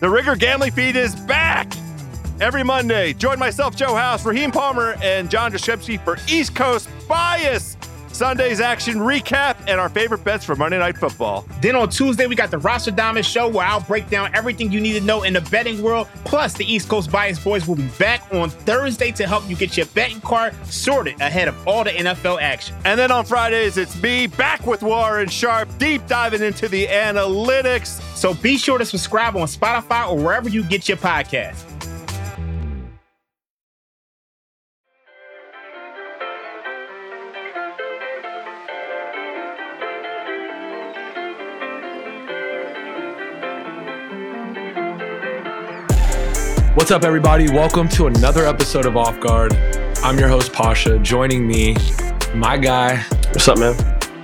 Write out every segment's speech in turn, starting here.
The Rigor Gambling Feed is back every Monday. Join myself, Joe House, Raheem Palmer, and John Jastrzemski for East Coast Bias. Sunday's action recap and our favorite bets for Monday Night Football. Then on Tuesday, we got the Roster Diamond Show, where I'll break down everything you need to know in the betting world. Plus, the East Coast Bias Boys will be back on Thursday to help you get your betting card sorted ahead of all the NFL action. And then on Fridays, it's me back with Warren Sharp, deep diving into the analytics. So be sure to subscribe on Spotify or wherever you get your podcasts. What's up, everybody? Welcome to another episode of Off Guard. I'm your host, Pasha. Joining me, my guy. What's up, man?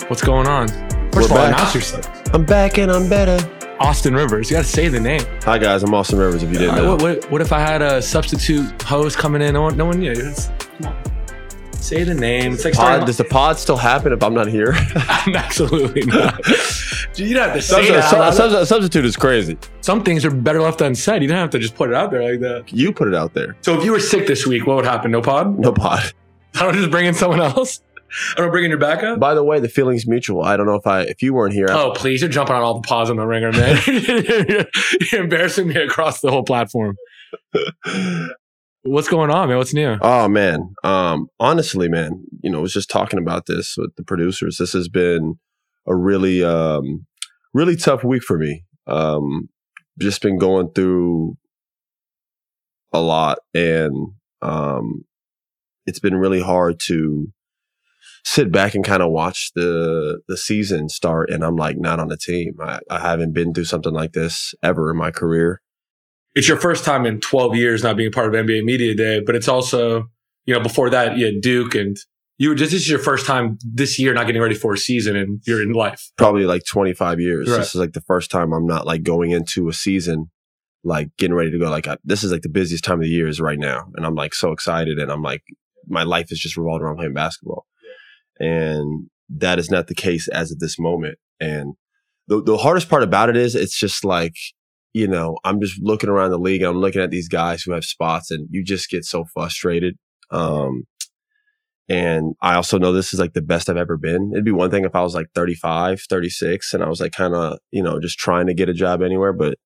What's going on? First of all, announce yourself. I'm back and I'm better. Austin Rivers. You got to say the name. Hi, guys. I'm Austin Rivers, if you didn't know. What if I had a substitute host coming in? No one knew. Come on. Say the name. It's like does the pod still happen if I'm not here? Absolutely not. You don't have to say that. A substitute is crazy. Some things are better left unsaid. You don't have to just put it out there like that. You put it out there. So if you were sick this week, what would happen? No pod? No pod. I don't just bring in someone else. I don't bring in your backup. By the way, the feeling's mutual. I don't know if you weren't here. Oh, please. You're jumping on all the pods on the Ringer, man. You're embarrassing me across the whole platform. What's going on, man? What's new? Oh, man. Honestly, man, I was just talking about this with the producers. This has been a really, really tough week for me. Just been going through a lot, and it's been really hard to sit back and kind of watch the season start. And I'm like, not on the team. I haven't been through something like this ever in my career. It's your first time in 12 years not being part of NBA Media Day, but it's also, before that, you had Duke, and this is your first time this year not getting ready for a season, and you're in life. Probably like 25 years. Right. This is like the first time I'm not like going into a season, like getting ready to go. Like this is like the busiest time of the year is right now. And I'm like so excited, and I'm like, my life is just revolved around playing basketball. Yeah. And that is not the case as of this moment. And the hardest part about it is it's just like, I'm just looking around the league and I'm looking at these guys who have spots, and you just get so frustrated. And I also know this is like the best I've ever been. It'd be one thing if I was like 35, 36, and I was like kind of, just trying to get a job anywhere, but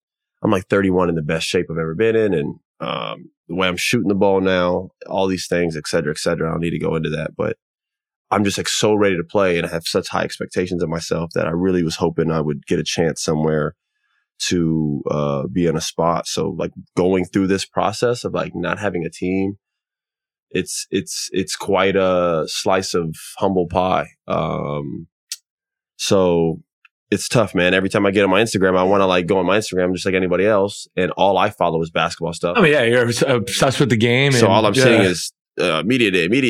I'm like 31 in the best shape I've ever been in. And the way I'm shooting the ball now, all these things, et cetera, et cetera. I don't need to go into that, but I'm just like so ready to play, and I have such high expectations of myself that I really was hoping I would get a chance somewhere to be in a spot. So like going through this process of like not having a team, it's quite a slice of humble pie. So it's tough, man. Every time I get on my Instagram, I want to like go on my Instagram just like anybody else, and all I follow is basketball stuff. Oh yeah, you're obsessed with the game. So all I'm seeing is media day, Abu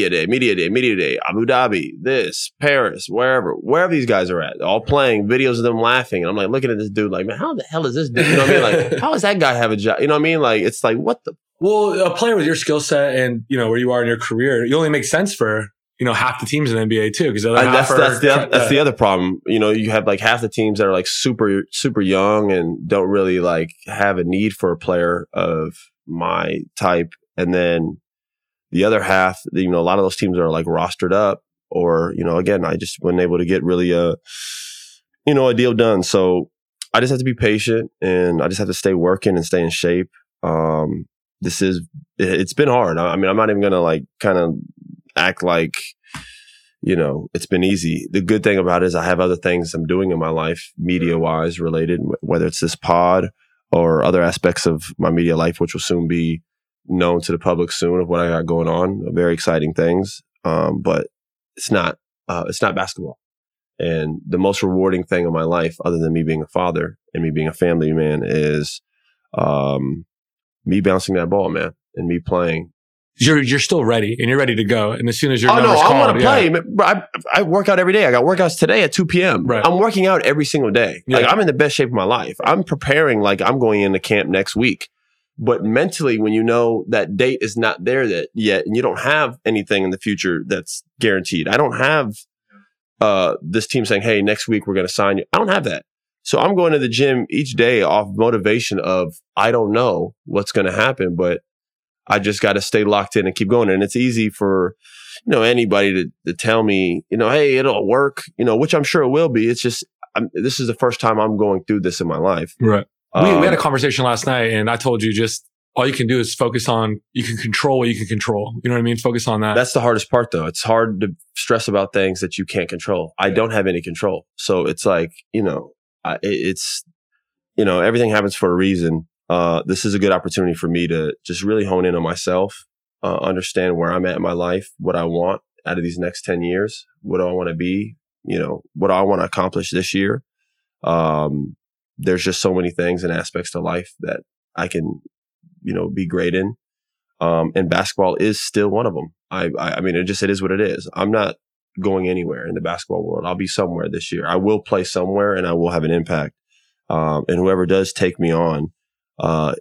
Dhabi, this, Paris, wherever these guys are at, all playing videos of them laughing. And I'm like looking at this dude like, man, how the hell is this dude? You know what I mean? Like, how does that guy have a job? You know what I mean? Like, it's like, what the? Well, a player with your skill set and, where you are in your career, you only make sense for, half the teams in the NBA too. Because that's the other problem. You have like half the teams that are like super, super young and don't really like have a need for a player of my type. And then the other half, a lot of those teams are like rostered up, or, again, I just wasn't able to get really a deal done. So I just have to be patient, and I just have to stay working and stay in shape. It's been hard. I mean, I'm not even going to like kind of act like, it's been easy. The good thing about it is I have other things I'm doing in my life, media wise related, whether it's this pod or other aspects of my media life, which will soon be known to the public soon, of what I got going on. Very exciting things. But it's not basketball. And the most rewarding thing in my life, other than me being a father and me being a family man, is me bouncing that ball, man, and me playing. You're still ready, and you're ready to go. And as soon as your number's called, I want to play. Yeah. I work out every day. I got workouts today at 2 p.m. Right. I'm working out every single day. Yeah. Like, I'm in the best shape of my life. I'm preparing like I'm going into camp next week. But mentally, when that date is not there yet, and you don't have anything in the future that's guaranteed. I don't have this team saying, hey, next week we're going to sign you. I don't have that. So I'm going to the gym each day off motivation of, I don't know what's going to happen, but I just got to stay locked in and keep going. And it's easy for, you know, anybody to tell me, you know, hey, it'll work, you know, which I'm sure it will be. It's just, this is the first time I'm going through this in my life. Right. We had a conversation last night and I told you just all you can do is focus on, you can control what you can control. You know what I mean? Focus on that. That's the hardest part though. It's hard to stress about things that you can't control. I don't have any control. So it's like, you know, it's, you know, everything happens for a reason. This is a good opportunity for me to just really hone in on myself, understand where I'm at in my life, what I want out of these next 10 years. What do I want to be? You know, what do I want to accomplish this year? There's just so many things and aspects to life that I can, you know, be great in. And basketball is still one of them. I mean, it is what it is. I'm not going anywhere in the basketball world. I'll be somewhere this year. I will play somewhere and I will have an impact. And whoever does take me on,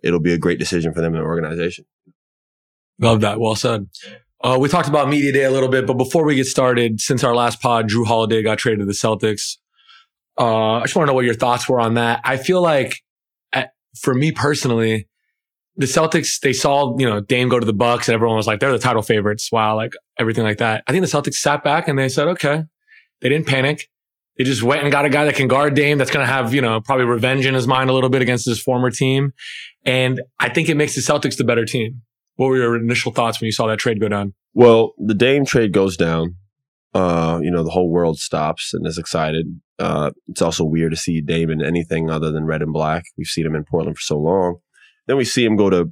it'll be a great decision for them in the organization. Love that. Well said. We talked about media day a little bit, but before we get started, since our last pod, Jrue Holiday got traded to the Celtics. I just want to know what your thoughts were on that. I feel like for me personally, the Celtics, they saw, you know, Dame go to the Bucks and everyone was like, they're the title favorites. Wow. Like everything like that. I think the Celtics sat back and they said, okay, they didn't panic. They just went and got a guy that can guard Dame. That's going to have, you know, probably revenge in his mind a little bit against his former team. And I think it makes the Celtics the better team. What were your initial thoughts when you saw that trade go down? Well, the Dame trade goes down. You know, the whole world stops and is excited. It's also weird to see Dame in anything other than red and black. We've seen him in Portland for so long. Then we see him go to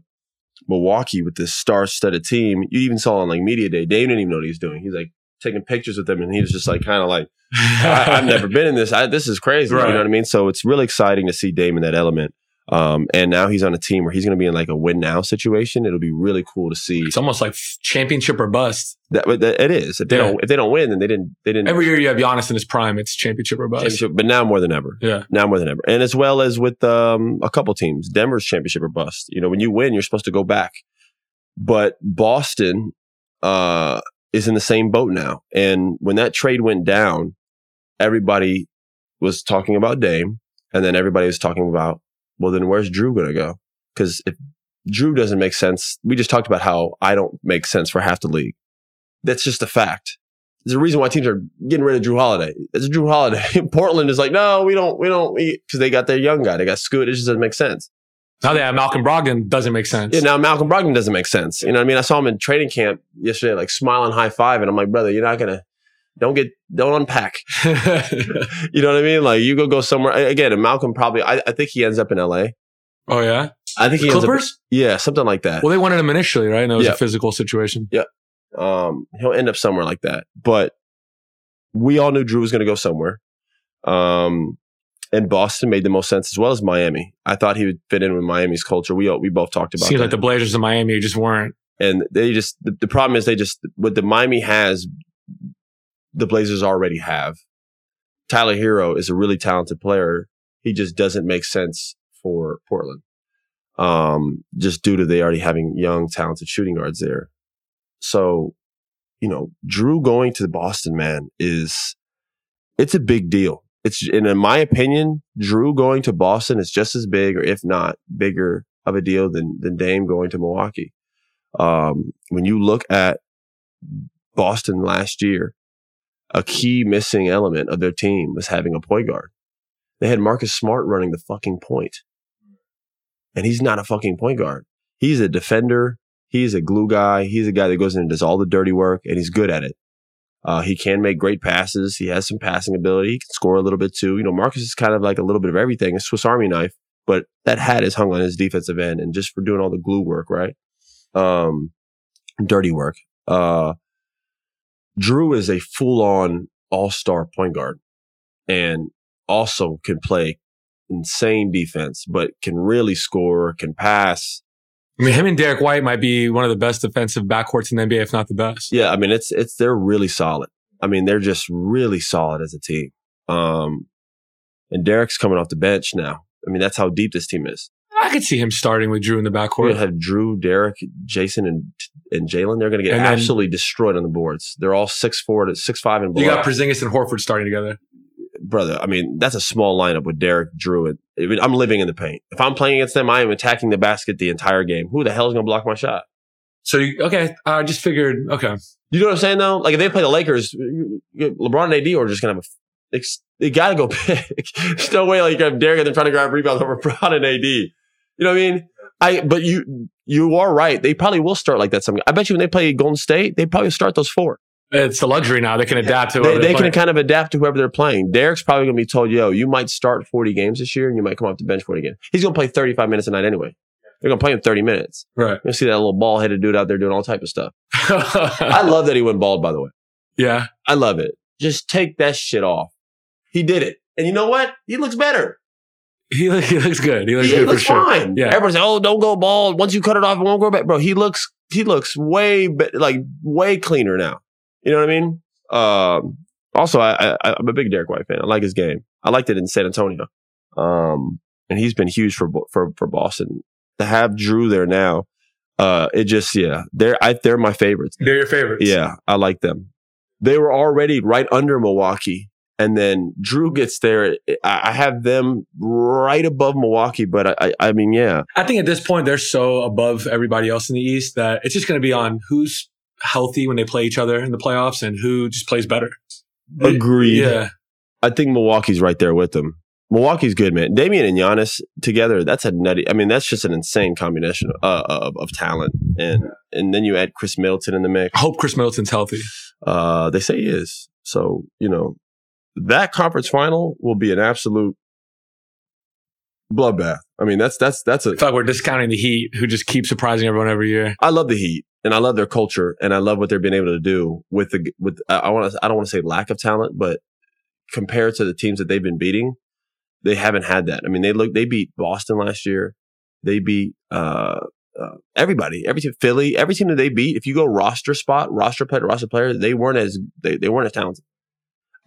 Milwaukee with this star-studded team. You even saw on like media day, Dame didn't even know what he was doing. He's like taking pictures with them and he was just like kind of like, I've never been in this. This is crazy. Right. You know what I mean? So it's really exciting to see Dame in that element. And now he's on a team where he's going to be in like a win now situation. It'll be really cool to see. It's almost like championship or bust. That it is. If they don't win, then they didn't. Every year you have Giannis in his prime. It's championship or bust. But now more than ever. Yeah. Now more than ever. And as well as with a couple teams, Denver's championship or bust. You know, when you win, you're supposed to go back. But Boston is in the same boat now. And when that trade went down, everybody was talking about Dame, and then everybody was talking about, well, then where's Jrue going to go? Because if Jrue doesn't make sense, we just talked about how I don't make sense for half the league. That's just a fact. There's a reason why teams are getting rid of Jrue Holiday. It's Jrue Holiday. Portland is like, no, we don't, because they got their young guy. They got Scoot. It just doesn't make sense. Now they have Malcolm Brogdon. Doesn't make sense. Yeah, now Malcolm Brogdon doesn't make sense. You know what I mean? I saw him in training camp yesterday, like smiling, high five. And I'm like, brother, you're not going to. Don't unpack. You know what I mean? Like you go somewhere again. And Malcolm probably, I think he ends up in LA. Oh yeah. I think he Clippers? Ends up, yeah, something like that. Well, they wanted him initially, right? And it was a physical situation. Yeah. He'll end up somewhere like that. But we all knew Jrue was going to go somewhere. And Boston made the most sense, as well as Miami. I thought he would fit in with Miami's culture. We both talked about it. Seems that. Like the Blazers in Miami just weren't. And they just, the problem is what the Miami has, the Blazers already have. Tyler Hero is a really talented player. He just doesn't make sense for Portland, just due to they already having young, talented shooting guards there. So, you know, Jrue going to Boston, man, it's a big deal. And in my opinion, Jrue going to Boston is just as big, or if not bigger, of a deal than Dame going to Milwaukee. When you look at Boston last year, a key missing element of their team was having a point guard. They had Marcus Smart running the fucking point. And he's not a fucking point guard. He's a defender. He's a glue guy. He's a guy that goes in and does all the dirty work, and he's good at it. He can make great passes. He has some passing ability. He can score a little bit too. You know, Marcus is kind of like a little bit of everything, a Swiss Army knife, but that hat is hung on his defensive end and just for doing all the glue work, right? Dirty work. Jrue is a full-on all-star point guard and also can play insane defense, but can really score, can pass. I mean, him and Derek White might be one of the best defensive backcourts in the NBA, if not the best. Yeah, I mean, they're really solid. I mean, they're just really solid as a team. And Derek's coming off the bench now. I mean, that's how deep this team is. I could see him starting with Jrue in the backcourt. You'll have Jrue, Derek, Jason, and Jalen. They're going to get absolutely destroyed on the boards. They're all 6'4" to 6'5" and below. You got Porzingis and Horford starting together. brother, I mean, that's a small lineup with Derek, Jrue. I'm living in the paint. If I'm playing against them, I am attacking the basket the entire game. Who the hell is going to block my shot? So, I just figured, okay. You know what I'm saying, though? Like, if they play the Lakers, LeBron and AD are just going to have a... They got to go pick. There's no way, like, I'm Derek and then trying to grab rebounds over LeBron and AD. You know what I mean? But you are right. They probably will start like that. I bet you when they play Golden State, they probably start those four. It's the luxury now. They can adapt to whoever they're playing. They can kind of adapt to whoever they're playing. Derek's probably going to be told, yo, you might start 40 games this year and you might come off the bench 40 games. He's going to play 35 minutes a night anyway. They're going to play him 30 minutes. Right. You'll see that little bald-headed dude out there doing all type of stuff. I love that he went bald, by the way. Yeah. I love it. Just take that shit off. He did it. And you know what? He looks better. He looks good. He looks good for sure. He looks fine. Yeah. Everyone's like, oh, don't go bald. Once you cut it off, it won't grow back. Bro, he looks way cleaner now. You know what I mean? Also, I'm a big Derek White fan. I like his game. I liked it in San Antonio. And he's been huge for Boston. To have Jrue there now, they're my favorites. They're your favorites. Yeah, I like them. They were already right under Milwaukee, and then Jrue gets there. I have them right above Milwaukee, but I mean, yeah. I think at this point they're so above everybody else in the East that it's just going to be on who's healthy when they play each other in the playoffs and who just plays better. Agreed. Yeah, I think Milwaukee's right there with them. Milwaukee's good, man. Damian and Giannis together, that's a nutty... I mean, that's just an insane combination of talent. And then you add Chris Middleton in the mix. I hope Chris Middleton's healthy. They say he is. So, you know, that conference final will be an absolute bloodbath. I mean, that's a... I feel like we're discounting the Heat, who just keep surprising everyone every year. I love the Heat, and I love their culture, and I love what they've been able to do with I don't want to say lack of talent, but compared to the teams that they've been beating, they haven't had that. I mean, they beat Boston last year. They beat everybody, every team, Philly, every team that they beat. If you go roster player, they weren't as talented.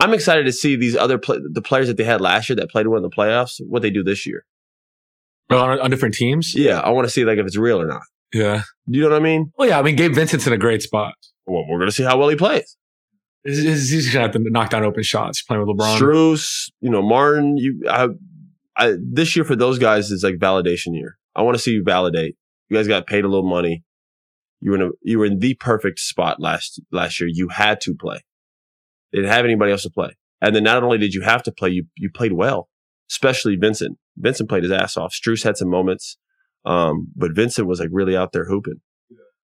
I'm excited to see these other the players that they had last year that played well in the playoffs, what they do this year. On different teams? Yeah, I want to see like if it's real or not. Yeah, you know what I mean? Well, yeah, I mean Gabe Vincent's in a great spot. Well, we're gonna see how well he plays. He's gonna have to knock down open shots playing with LeBron. Strus, Martin. This year for those guys is like validation year. I want to see you validate. You guys got paid a little money. You were in the perfect spot last year. You had to play. They didn't have anybody else to play. And then not only did you have to play, you played well. Especially Vincent. Vincent played his ass off. Strus had some moments, but Vincent was like really out there hooping.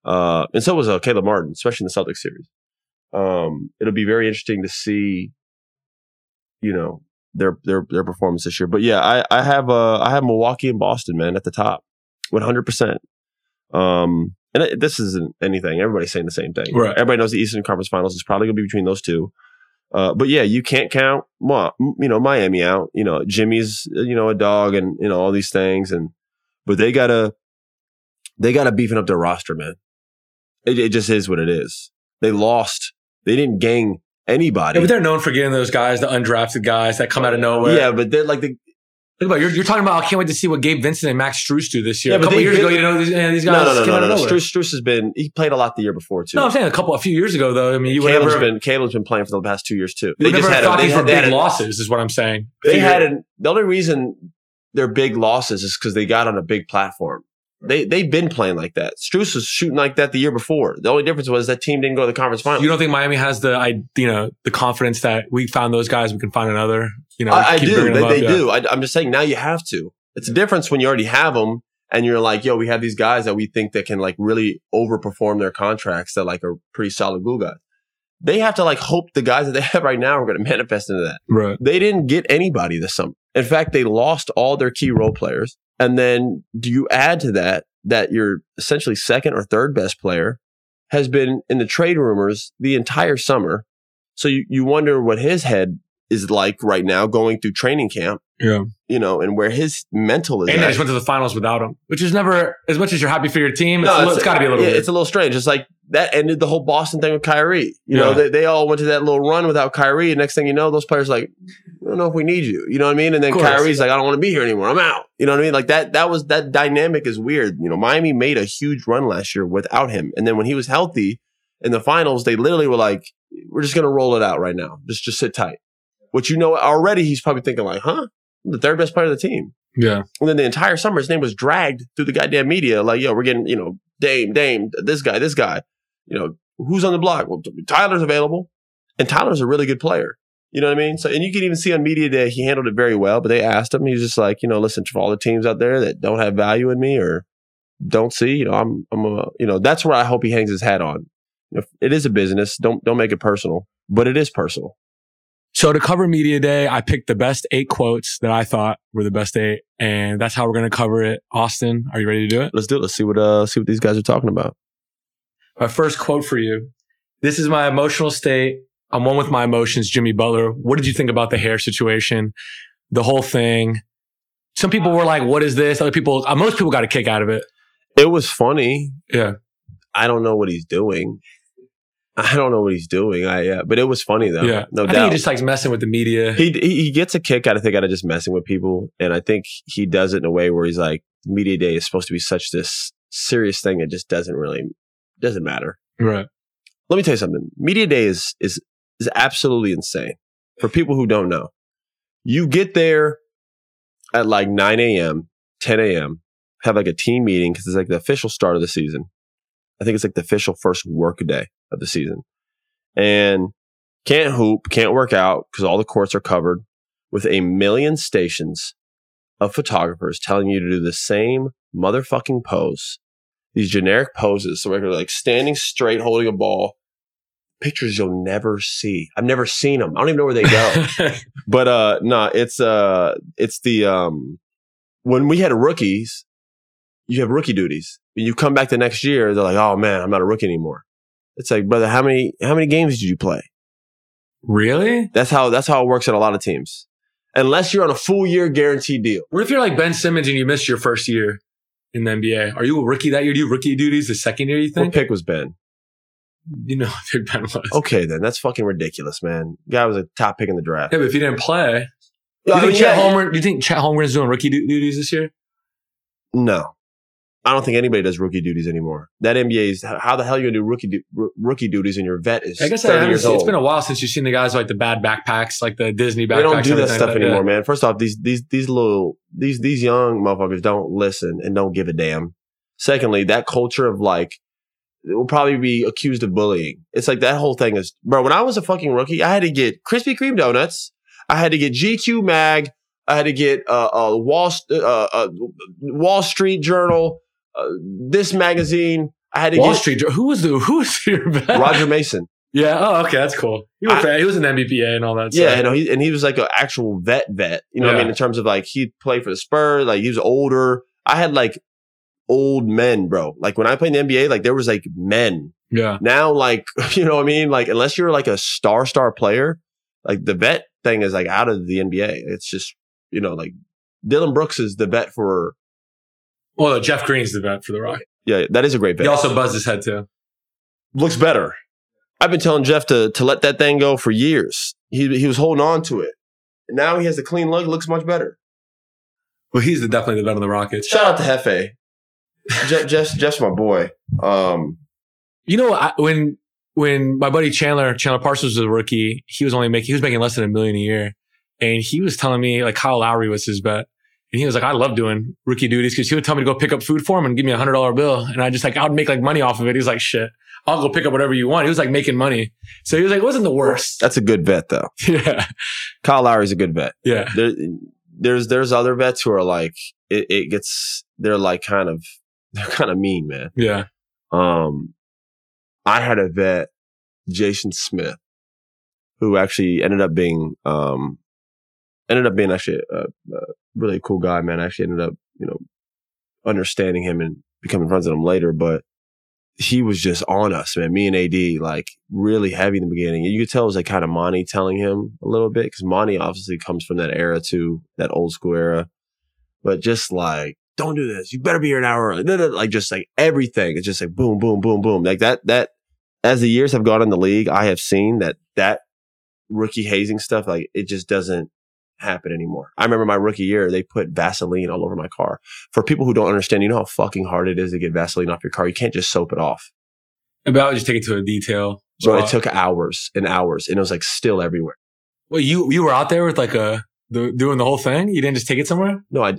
And so was Caleb Martin, especially in the Celtics series. It'll be very interesting to see, their performance this year. But yeah, I have Milwaukee and Boston, man, at the top, 100%. And this isn't anything. Everybody's saying the same thing. Right. Everybody knows the Eastern Conference Finals is probably going to be between those two. But yeah, you can't count, Miami out. Jimmy's, a dog, and all these things. But they gotta beefing up their roster, man. It just is what it is. They lost. They didn't gang anybody. Yeah, but they're known for getting those guys, the undrafted guys that come out of nowhere. Yeah, but they're like the... Look, you're talking about, I can't wait to see what Gabe Vincent and Max Strus do this year. Yeah, a couple years ago, these guys came out of nowhere. Strus has been... He played a lot the year before, too. No, I'm saying a few years ago, though. I mean, Caleb's been playing for the past 2 years, too. They just had big losses, is what I'm saying. The only reason they're big losses is because they got on a big platform. They've been playing like that. Strus was shooting like that the year before. The only difference was that team didn't go to the conference finals. You don't think Miami has the confidence that we found those guys, we can find another? I do. They do. I'm just saying now you have to. It's a difference when you already have them and you're like, yo, we have these guys that we think that can like really overperform their contracts that like are pretty solid glue guys. They have to like hope the guys that they have right now are going to manifest into that. Right. They didn't get anybody this summer. In fact, they lost all their key role players. And then do you add to that your essentially second or third best player has been in the trade rumors the entire summer. So you wonder what his head is like right now going through training camp. Yeah. And where his mental is. And they just went to the finals without him, which is never, as much as you're happy for your team, it's got to be a little weird. It's a little strange. It's like that ended the whole Boston thing with Kyrie. They all went to that little run without Kyrie. And next thing you know, those players are like, I don't know if we need you. You know what I mean? And then Kyrie's like, I don't want to be here anymore. I'm out. You know what I mean? Like that dynamic is weird. Miami made a huge run last year without him. And then when he was healthy in the finals, they literally were like, we're just going to roll it out right now. Just sit tight. Which, you know, already he's probably thinking like, huh? I'm the third best player of the team. Yeah. And then the entire summer, his name was dragged through the goddamn media. Like, yo, we're getting, you know, Dame, this guy. You know, who's on the block? Well, Tyler's available. And Tyler's a really good player. You know what I mean? So, and you can even see on media that he handled it very well, but they asked him. He was just like, you know, listen, for all the teams out there that don't have value in me or don't see, you know, I'm that's where I hope he hangs his hat on. If it is a business. Don't make it personal, but it is personal. So to cover Media Day, I picked the best 8 quotes that I thought were the best 8, and that's how we're going to cover it. Austin, are you ready to do it? Let's do it. Let's see what these guys are talking about. My first quote for you. This is my emotional state. I'm one with my emotions, Jimmy Butler. What did you think about the hair situation? The whole thing. Some people were like, what is this? Other people, most people got a kick out of it. It was funny. Yeah. I don't know what he's doing. But it was funny though. Yeah. No doubt. I think he just likes messing with the media. He gets a kick out of just messing with people. And I think he does it in a way where he's like, Media Day is supposed to be such this serious thing. It just doesn't matter. Right. Let me tell you something. Media Day is absolutely insane. For people who don't know, you get there at like 9 a.m., 10 a.m., have like a team meeting because it's like the official start of the season. I think it's like the official first work day of the season. And can't hoop, can't work out because all the courts are covered with a million stations of photographers telling you to do the same motherfucking pose. These generic poses. So we're like standing straight, holding a ball. Pictures you'll never see. I've never seen them. I don't even know where they go. But it's when we had rookies, you have rookie duties. When you come back the next year, they're like, oh man, I'm not a rookie anymore. It's like, brother, how many games did you play? Really? That's how it works at a lot of teams. Unless you're on a full year guaranteed deal. What if you're like Ben Simmons and you missed your first year in the NBA? Are you a rookie that year? Do you rookie duties the second year, you think? What pick was Ben? You know what Big Ben was. Okay, then. That's fucking ridiculous, man. Guy was a top pick in the draft. Yeah, but if he didn't play... Do you think Chet Holmgren is doing rookie duties this year? No. I don't think anybody does rookie duties anymore. That NBA is... How the hell are you going to do rookie duties and your vet is 30 years old? It's been a while since you've seen the guys with like the bad backpacks, like the Disney backpacks. They don't do that stuff anymore, man. First off, these young motherfuckers don't listen and don't give a damn. Secondly, that culture of like... It will probably be accused of bullying. It's like that whole thing is, bro, when I was a fucking rookie, I had to get Krispy Kreme donuts. I had to get GQ Mag. I had to get Wall Street Journal, this magazine. I had to Wall Street Journal. Who was your best? Roger Mason. Yeah. Oh, okay. That's cool. He was an MBPA and all that stuff. Yeah. And he was like an actual vet. You know what I mean? In terms of like, he played for the Spurs. Like he was older. I had like, old men, bro. Like when I played in the NBA, like there was like men. Yeah. Now, like, you know what I mean? Like, unless you're like a star player, like the vet thing is like out of the NBA. It's just, you know, like Dylan Brooks is the vet for. Well, Jeff Green's the vet for the Rock. Yeah, that is a great vet. He also buzzed his head too. Looks better. I've been telling Jeff to let that thing go for years. He was holding on to it. And now he has a clean look. Looks much better. Well, he's definitely the vet on the Rockets. Shout out to Hefe. Jeff's my boy. You know, when my buddy Chandler Parsons was a rookie, he was making less than $1 million a year, and he was telling me like Kyle Lowry was his bet, and he was like, I love doing rookie duties because he would tell me to go pick up food for him and give me $100 bill, and I would make like money off of it. He was like, shit, I'll go pick up whatever you want. He was like making money, so he was like, it wasn't the worst. That's a good bet though. Yeah, Kyle Lowry's a good bet. Yeah, there's other vets who are like they're kind of mean, man. Yeah. I had a vet, Jason Smith, who actually ended up being actually a really cool guy, man. I actually ended up, you know, understanding him and becoming friends with him later. But he was just on us, man. Me and AD, like, really heavy in the beginning. And you could tell it was, like, kind of Monty telling him a little bit. Because Monty obviously comes from that era, too, that old school era. But just, like, don't do this. You better be here an hour early. Like just like everything. It's just like boom, boom, boom, boom. Like that as the years have gone in the league, I have seen that rookie hazing stuff, like it just doesn't happen anymore. I remember my rookie year, they put Vaseline all over my car. For people who don't understand, you know how fucking hard it is to get Vaseline off your car. You can't just soap it off. About just take it to a detail. So it took hours and hours and it was like still everywhere. Well, you were out there with like doing the whole thing? You didn't just take it somewhere? No,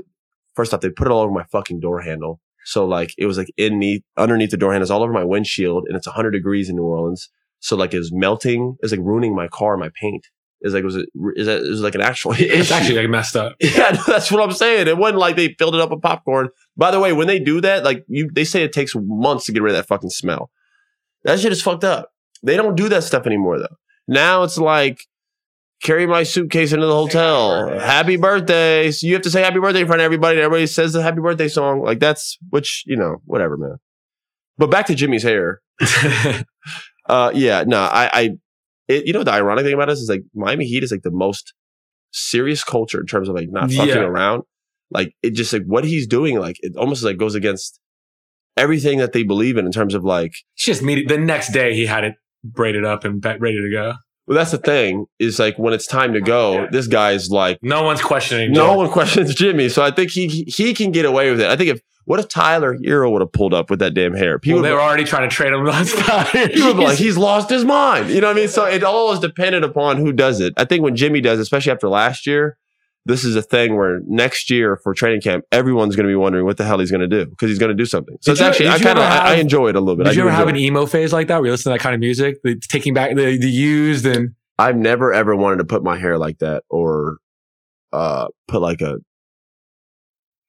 first off, they put it all over my fucking door handle. So like it was like underneath the door handle, it's all over my windshield, and it's 100 degrees in New Orleans. So like it was melting, it was like ruining my car, my paint. It's actually like messed up. Yeah, no, that's what I'm saying. It wasn't like they filled it up with popcorn. By the way, when they do that, like they say it takes months to get rid of that fucking smell. That shit is fucked up. They don't do that stuff anymore though. Now it's like carry my suitcase into the hotel. Happy birthday. So you have to say happy birthday in front of everybody, and everybody says the happy birthday song. Like whatever, man. But back to Jimmy's hair. The ironic thing about us is like Miami Heat is like the most serious culture in terms of like not fucking around. Like it just like what he's doing, like it almost like goes against everything that they believe in terms of like. It's just the next day he had it braided up and ready to go. Well, that's the thing is like when it's time to go, this guy's like no one's questioning. No one questions Jimmy, so I think he can get away with it. I think what if Tyler Hero would have pulled up with that damn hair? They were already trying to trade him last time. He would be like, he's lost his mind. You know what I mean? So it all is dependent upon who does it. I think when Jimmy does, especially after last year, this is a thing where next year for training camp, everyone's going to be wondering what the hell he's going to do because he's going to do something. So I enjoy it a little bit. Did you ever have an emo phase like that where you listen to that kind of music, the taking back the used and... I've never ever wanted to put my hair like that or put like a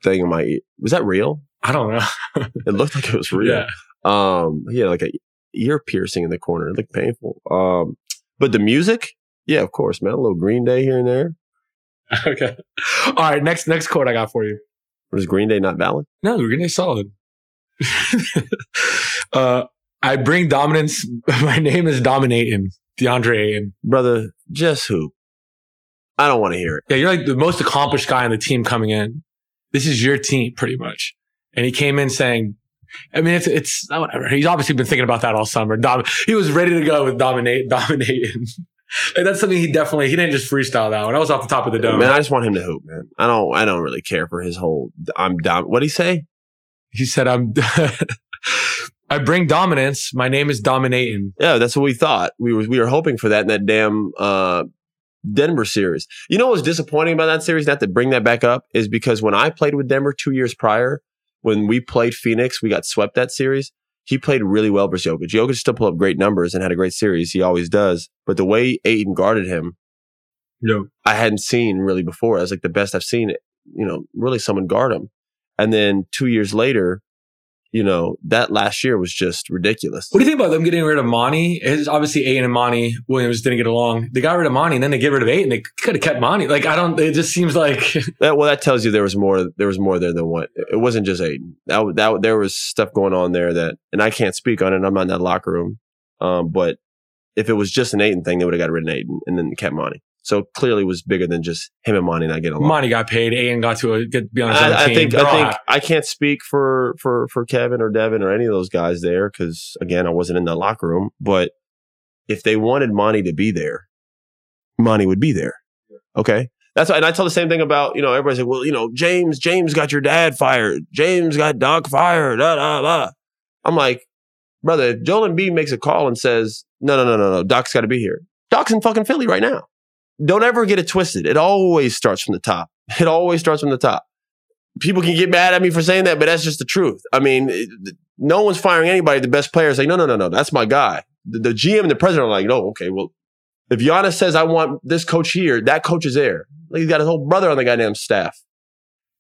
thing in my ear. Was that real? I don't know. It looked like it was real. Yeah. He had like a ear piercing in the corner. It looked painful. But the music? Yeah, of course, man. A little Green Day here and there. Okay. All right. Next quote I got for you. Was Green Day not valid? No, Green Day's solid. I bring dominance. My name is Dominatin'. DeAndre Aiden. Brother, just who? I don't want to hear it. Yeah, you're like the most accomplished guy on the team coming in. This is your team, pretty much. And he came in saying, I mean, it's whatever. He's obviously been thinking about that all summer. He was ready to go with Dominatin'. Like that's something he didn't just freestyle that one. I was off the top of the dome. Man, I just want him to hoop, man. I don't really care for his whole what'd he say? He said I bring dominance. My name is Dominatin'. Yeah, that's what we thought. We were hoping for that in that damn Denver series. You know what was disappointing about that series, not to bring that back up, is because when I played with Denver 2 years prior, when we played Phoenix, we got swept that series. He played really well versus Jokic. Jokic still pulled up great numbers and had a great series. He always does. But the way Aiden guarded him, I hadn't seen really before. I was like the best I've seen, really someone guard him. And then 2 years later, that last year was just ridiculous. What do you think about them getting rid of Monty? Obviously, Aiden and Monty Williams didn't get along. They got rid of Monty, and then they get rid of Aiden. They could have kept Monty. Like, it just seems like... That tells you there was more there than what... It wasn't just Aiden. That there was stuff going on there that... And I can't speak on it. I'm not in that locker room. But if it was just an Aiden thing, they would have got rid of Aiden and then kept Monty. So clearly it was bigger than just him and Monty not getting along. Monty got paid. Aiden got to be on his own team. I think I can't speak for Kevin or Devin or any of those guys there because, again, I wasn't in the locker room. But if they wanted Monty to be there, Monty would be there. Okay? That's why, and I tell the same thing about, everybody's like, well, James got your dad fired. James got Doc fired. Da, da, da. I'm like, brother, if Joel Embiid makes a call and says, no, Doc's got to be here. Doc's in fucking Philly right now. Don't ever get it twisted. It always starts from the top. People can get mad at me for saying that, but that's just the truth. I mean, no one's firing anybody. The best player is like, no, that's my guy. The GM and the president are like, no, okay, well, if Giannis says I want this coach here, that coach is there. Like, he's got his whole brother on the goddamn staff.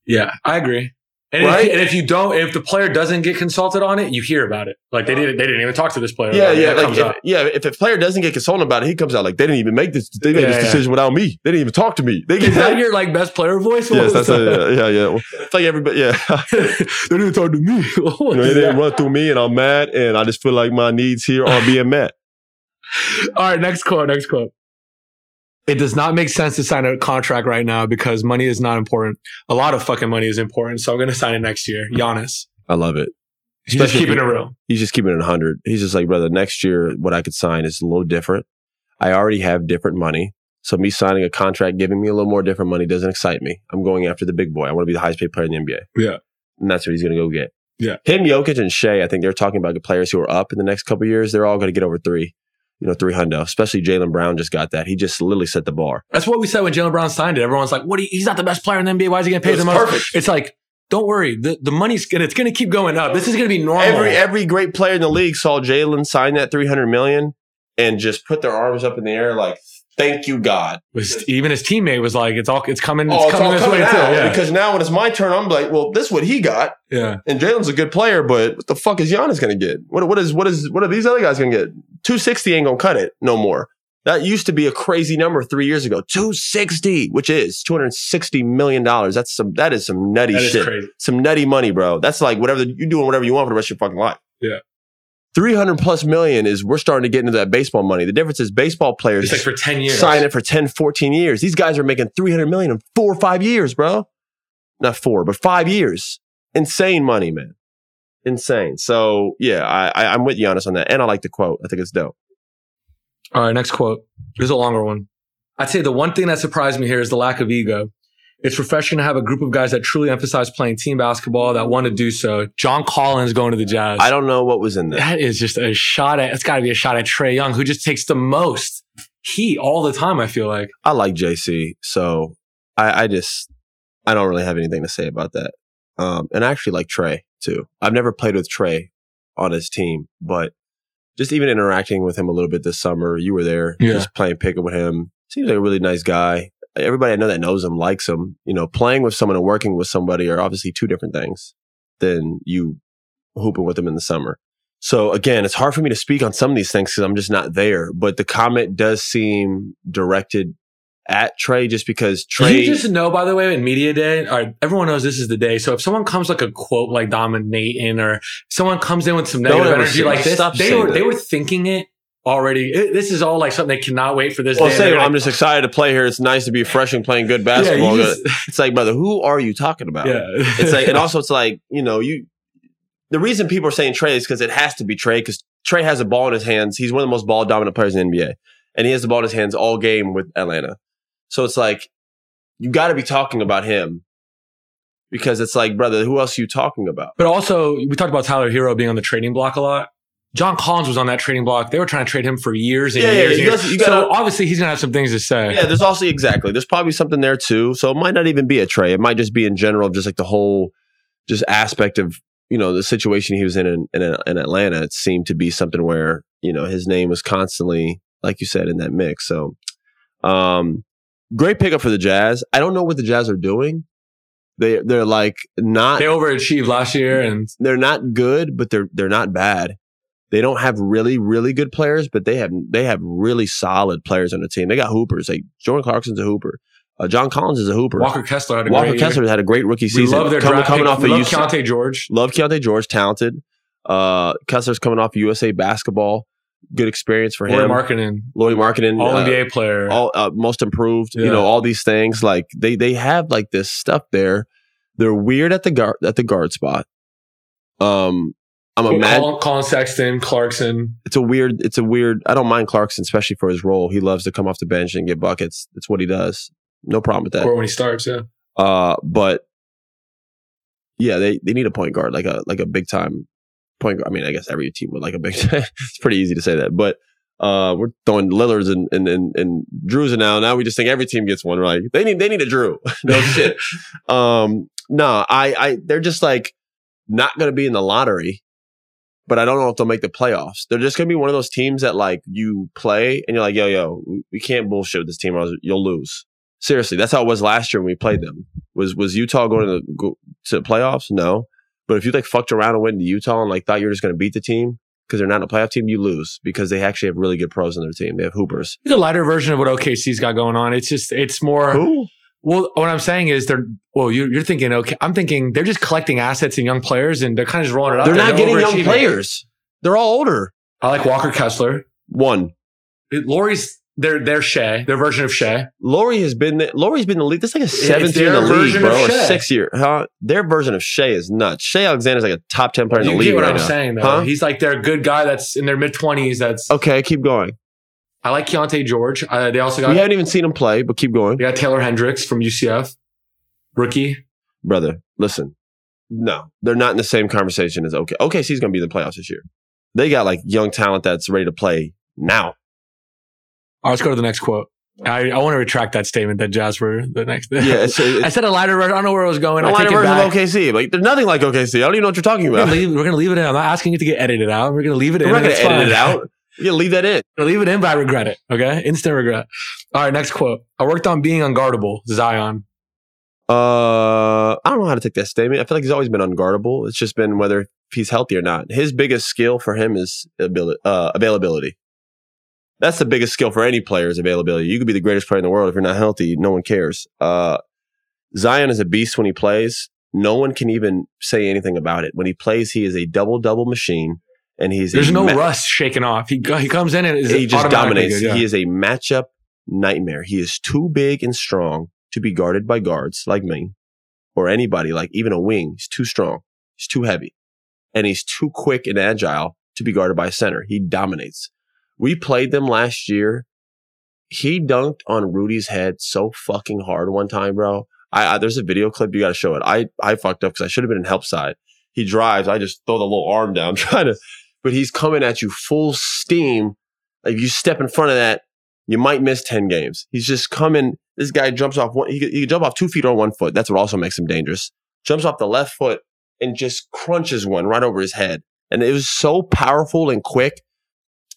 Yeah, I agree. And, right? If the player doesn't get consulted on it, you hear about it. Like they didn't even talk to this player. If a player doesn't get consulted about it, he comes out like they didn't even make this. They made this decision without me. They didn't even talk to me. They get that your like best player voice. Yes, that's yeah. It's like everybody. Yeah, they didn't talk to me. They didn't run through me, and I'm mad, and I just feel like my needs here are being met. All right, next quote. It does not make sense to sign a contract right now because money is not important. A lot of fucking money is important, so I'm going to sign it next year. Giannis. I love it. He's just keeping it real. He's just keeping it 100. He's just like, brother, next year what I could sign is a little different. I already have different money, so me signing a contract, giving me a little more different money doesn't excite me. I'm going after the big boy. I want to be the highest paid player in the NBA. Yeah. And that's what he's going to go get. Yeah. Him, Jokic, and Shea, I think they're talking about the players who are up in the next couple of years. They're all going to get over 3. you know, $300, especially Jaylen Brown just got that. He just literally set the bar. That's what we said when Jaylen Brown signed it. Everyone's like, "What? He's not the best player in the NBA. Why is he going to pay the most?" Perfect. It's like, don't worry. The money's going to, it's going to keep going up. This is going to be normal. Every great player in the league saw Jaylen sign that $300 million and just put their arms up in the air like, thank you, God. Even his teammate was like, it's coming this way too. Yeah. Because now when it's my turn, I'm like, well, this is what he got. Yeah. And Jalen's a good player, but what the fuck is Giannis going to get? What are these other guys going to get? 260 ain't going to cut it no more. That used to be a crazy number 3 years ago. 260, which is $260 million. That is some nutty shit. That is crazy. Some nutty money, bro. That's like whatever you're doing, whatever you want for the rest of your fucking life. Yeah. 300 plus million is we're starting to get into that baseball money. The difference is baseball players it's like for 10 years. Sign it for 10, 14 years. These guys are making 300 million in 4 or 5 years, bro. Not 4, but 5 years. Insane money, man. Insane. So yeah, I'm with Giannis on that. And I like the quote. I think it's dope. All right, next quote. Here's a longer one. I'd say the one thing that surprised me here is the lack of ego. It's refreshing to have a group of guys that truly emphasize playing team basketball that want to do so. John Collins going to the Jazz. I don't know what was in there. That is just a shot at, it's got to be a shot at Trey Young, who just takes the most heat all the time, I feel like. I like JC, so I don't really have anything to say about that. And I actually like Trey, too. I've never played with Trey on his team, but just even interacting with him a little bit this summer, you were there, just playing pickup with him. Seems like a really nice guy. Everybody I know that knows him likes him. You know, playing with someone and working with somebody are obviously two different things than you hooping with them in the summer. So again, it's hard for me to speak on some of these things because I'm just not there. But the comment does seem directed at Trey just because Trey... Did you just know, by the way, in media day, all right, everyone knows this is the day. So if someone comes like a quote like dominating or someone comes in with some negative energy like this, they were thinking it already. This is all like something they cannot wait for this day. I'm just excited to play here. It's nice to be fresh and playing good basketball. It's like, brother, who are you talking about? Yeah. It's like, and also it's like, you know, the reason people are saying Trey is because it has to be Trey because Trey has a ball in his hands. He's one of the most ball dominant players in the NBA and he has the ball in his hands all game with Atlanta. So it's like, you got to be talking about him because it's like, brother, who else are you talking about? But also we talked about Tyler Hero being on the trading block a lot. John Collins was on that trading block. They were trying to trade him for years and years. So obviously he's going to have some things to say. Yeah, there's also, exactly. There's probably something there too. So it might not even be a Trey. It might just be in general, just like the whole just aspect of, you know, the situation he was in Atlanta. It seemed to be something where, you know, his name was constantly, like you said, in that mix. So great pickup for the Jazz. I don't know what the Jazz are doing. They're like not... They overachieved last year. And they're not good, but they're not bad. They don't have really, really good players, but they have really solid players on the team. They got hoopers. Like Jordan Clarkson's a hooper. John Collins is a hooper. Walker Kessler had a great rookie season. We love their draft. Love Keontae George. Love Keontae George, talented. Kessler's coming off of USA basketball. Good experience for him. Lauri Markkinen. All NBA player. All most improved. Yeah. You know, all these things. Like they have like this stuff there. They're weird at the guard spot. Colin Sexton, Clarkson. It's a weird. I don't mind Clarkson, especially for his role. He loves to come off the bench and get buckets. That's what he does. No problem with that. Or when he starts, yeah. But yeah, they need a point guard, like a big time point guard. I mean, I guess every team would like a big time. It's pretty easy to say that, but we're throwing Lillards and Drues in now. Now we just think every team gets one. Right? They need a Jrue. No shit. They're just like not going to be in the lottery. But I don't know if they'll make the playoffs. They're just going to be one of those teams that like you play and you're like, yo, we can't bullshit with this team. You'll lose. Seriously, that's how it was last year when we played them. Was Utah going to the playoffs? No. But if you like fucked around and went to Utah and like thought you were just going to beat the team because they're not in a playoff team, you lose because they actually have really good pros on their team. They have hoopers. It's a lighter version of what OKC's got going on. It's more... Cool. Well, what I'm saying is you're thinking, okay, I'm thinking they're just collecting assets and young players and they're kind of just rolling it up. They're not getting young players. They're all older. I like Walker Kessler. One. Lauri's their Shea, their version of Shea. Lauri's been in the league. That's like a seventh year in the league, bro. Or 6 year. Huh? Their version of Shea is nuts. Shea Alexander's like a top 10 player in the league right now. You get what I'm saying, though. Huh? He's like their good guy that's in their mid-20s. Okay, keep going. I like Keontae George. We haven't even seen him play, but keep going. They got Taylor Hendricks from UCF, rookie. Brother, listen. No, they're not in the same conversation as OKC. OKC's going to be in the playoffs this year. They got like young talent that's ready to play now. All right, let's go to the next quote. I want to retract that statement that Jazz were the next. Yeah, I said a lighter version. I don't know where I was going. I take it back. Of OKC. Like, there's nothing like OKC. I don't even know what you're talking about. We're going to leave it in. I'm not asking it to get edited out. We're going to leave it in. We're not going to edit it out. Yeah, leave that in. I'll leave it in, but I regret it. Okay? Instant regret. All right, next quote. I worked on being unguardable. Zion. I don't know how to take that statement. I feel like he's always been unguardable. It's just been whether he's healthy or not. His biggest skill for him is availability. That's the biggest skill for any player is availability. You could be the greatest player in the world. If you're not healthy, no one cares. Zion is a beast when he plays. No one can even say anything about it. When he plays, he is a double-double machine. And there's no rust shaken off. He comes in and he just dominates. Good, yeah. He is a matchup nightmare. He is too big and strong to be guarded by guards like me or anybody, like even a wing. He's too strong. He's too heavy. And he's too quick and agile to be guarded by a center. He dominates. We played them last year. He dunked on Rudy's head so fucking hard one time, bro. There's a video clip. You got to show it. I fucked up because I should have been in help side. He drives. I just throw the little arm down trying to... But he's coming at you full steam. If you step in front of that, you might miss 10 games. He's just coming. This guy jumps off one. He can jump off 2 feet or 1 foot. That's what also makes him dangerous. Jumps off the left foot and just crunches one right over his head. And it was so powerful and quick.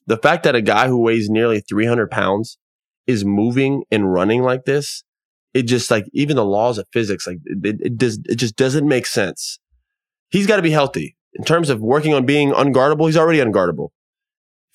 The fact that a guy who weighs nearly 300 pounds is moving and running like this, it just like even the laws of physics, like it just doesn't make sense. He's got to be healthy. In terms of working on being unguardable, he's already unguardable.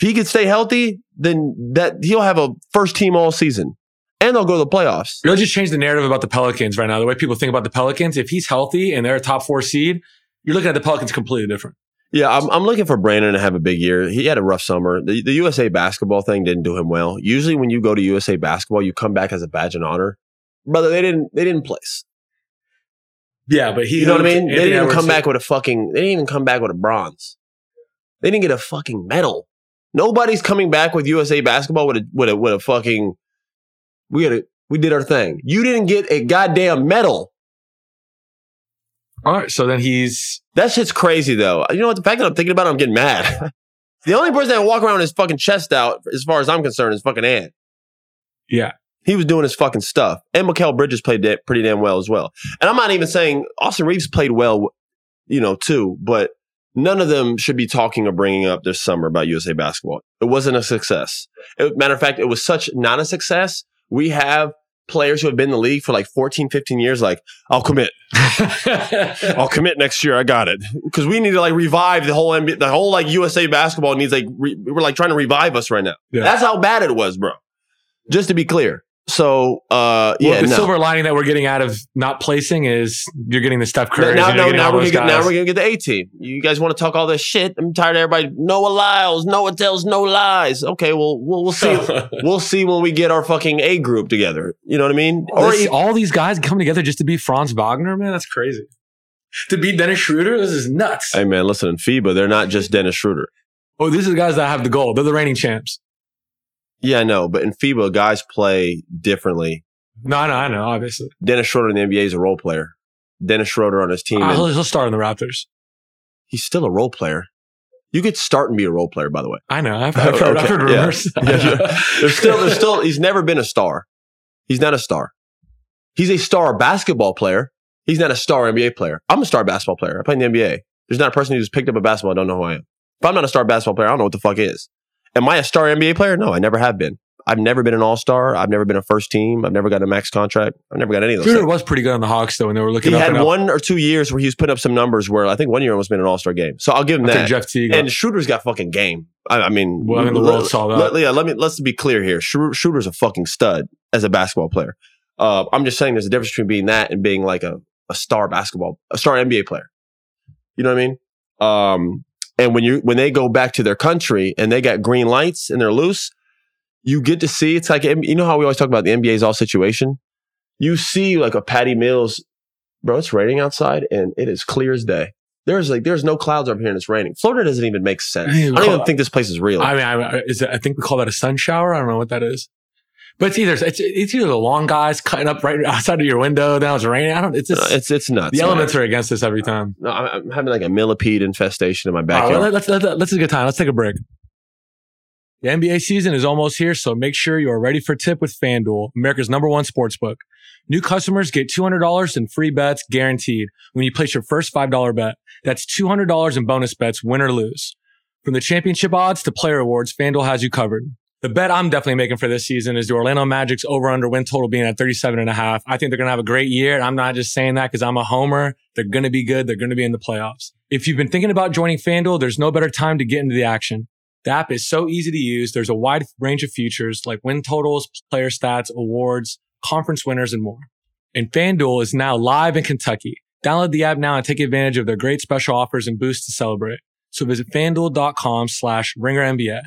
If he could stay healthy, then that he'll have a first team all season. And they'll go to the playoffs. You'll just change the narrative about the Pelicans right now. The way people think about the Pelicans, if he's healthy and they're a top 4 seed, you're looking at the Pelicans completely different. Yeah, I'm looking for Brandon to have a big year. He had a rough summer. The USA basketball thing didn't do him well. Usually when you go to USA basketball, you come back as a badge of honor. Brother, they didn't place. Yeah, but he... You know what I mean? They didn't even come back with a bronze. They didn't get a fucking medal. Nobody's coming back with USA basketball with a fucking... We did our thing. You didn't get a goddamn medal. All right, so then he's... That shit's crazy, though. You know what? The fact that I'm thinking about it, I'm getting mad. The only person that walk around with his fucking chest out, as far as I'm concerned, is fucking Ant. Yeah. He was doing his fucking stuff. And Mikal Bridges played pretty damn well as well. And I'm not even saying Austin Reeves played well, too. But none of them should be talking or bringing up this summer about USA basketball. It wasn't a success. Matter of fact, it was such not a success. We have players who have been in the league for like 14, 15 years like, I'll commit. I'll commit next year. I got it. Because we need to like revive the whole NBA. The whole like USA basketball needs like, we're like trying to revive us right now. Yeah. That's how bad it was, bro. Just to be clear. So, silver lining that we're getting out of not placing is you're getting the Steph Curry. Now we're going to get the A team. You guys want to talk all this shit? I'm tired of everybody. Noah Lyles. Noah tells no lies. Okay, well, we'll see. We'll see when we get our fucking A group together. You know what I mean? All these guys come together just to be Franz Wagner, man. That's crazy. To be Dennis Schroeder? This is nuts. Hey, man, listen, in FIBA, they're not just Dennis Schroeder. Oh, these are the guys that have the gold. They're the reigning champs. Yeah, I know, but in FIBA, guys play differently. No, I know, obviously. Dennis Schroeder in the NBA is a role player. Dennis Schroeder on his team. He'll start in the Raptors. He's still a role player. You could start and be a role player, by the way. I know. I've heard rumors. Yeah. Yeah. There's still, he's never been a star. He's not a star. He's a star basketball player. He's not a star NBA player. I'm a star basketball player. I play in the NBA. There's not a person who just picked up a basketball. I don't know who I am. If I'm not a star basketball player, I don't know what the fuck is. Am I a star NBA player? No, I never have been. I've never been an all-star. I've never been a first team. I've never got a max contract. I've never got any of those things. Schroeder was pretty good on the Hawks, though, when they were looking up. He had 1 or 2 years where he was putting up some numbers where I think 1 year almost been an all-star game. So I'll give him that. Jeff Teague. And Schroeder's got fucking game. I mean, the world saw that. Let's be clear here. Schroeder's a fucking stud as a basketball player. I'm just saying there's a difference between being that and being like a star NBA player. You know what I mean? And when they go back to their country and they got green lights and they're loose, you get to see, it's like, you know how we always talk about the NBA's all situation? You see like a Patty Mills, bro, it's raining outside and it is clear as day. There's no clouds over here and it's raining. Florida doesn't even make sense. I don't even think this place is real. I think we call that a sun shower. I don't know what that is. But it's either the long guys cutting up right outside of your window. Now it's raining. It's nuts. The elements are against us every time. No, I'm having like a millipede infestation in my backyard. Let's a good time. Let's take a break. The NBA season is almost here, so make sure you are ready for tip with FanDuel, America's #1 sportsbook. New customers get $200 in free bets guaranteed when you place your first $5 bet. That's $200 in bonus bets, win or lose. From the championship odds to player awards, FanDuel has you covered. The bet I'm definitely making for this season is the Orlando Magic's over-under win total being at 37.5. I think they're going to have a great year, and I'm not just saying that because I'm a homer. They're going to be good. They're going to be in the playoffs. If you've been thinking about joining FanDuel, there's no better time to get into the action. The app is so easy to use. There's a wide range of features like win totals, player stats, awards, conference winners, and more. And FanDuel is now live in Kentucky. Download the app now and take advantage of their great special offers and boosts to celebrate. So visit FanDuel.com/RingerNBA.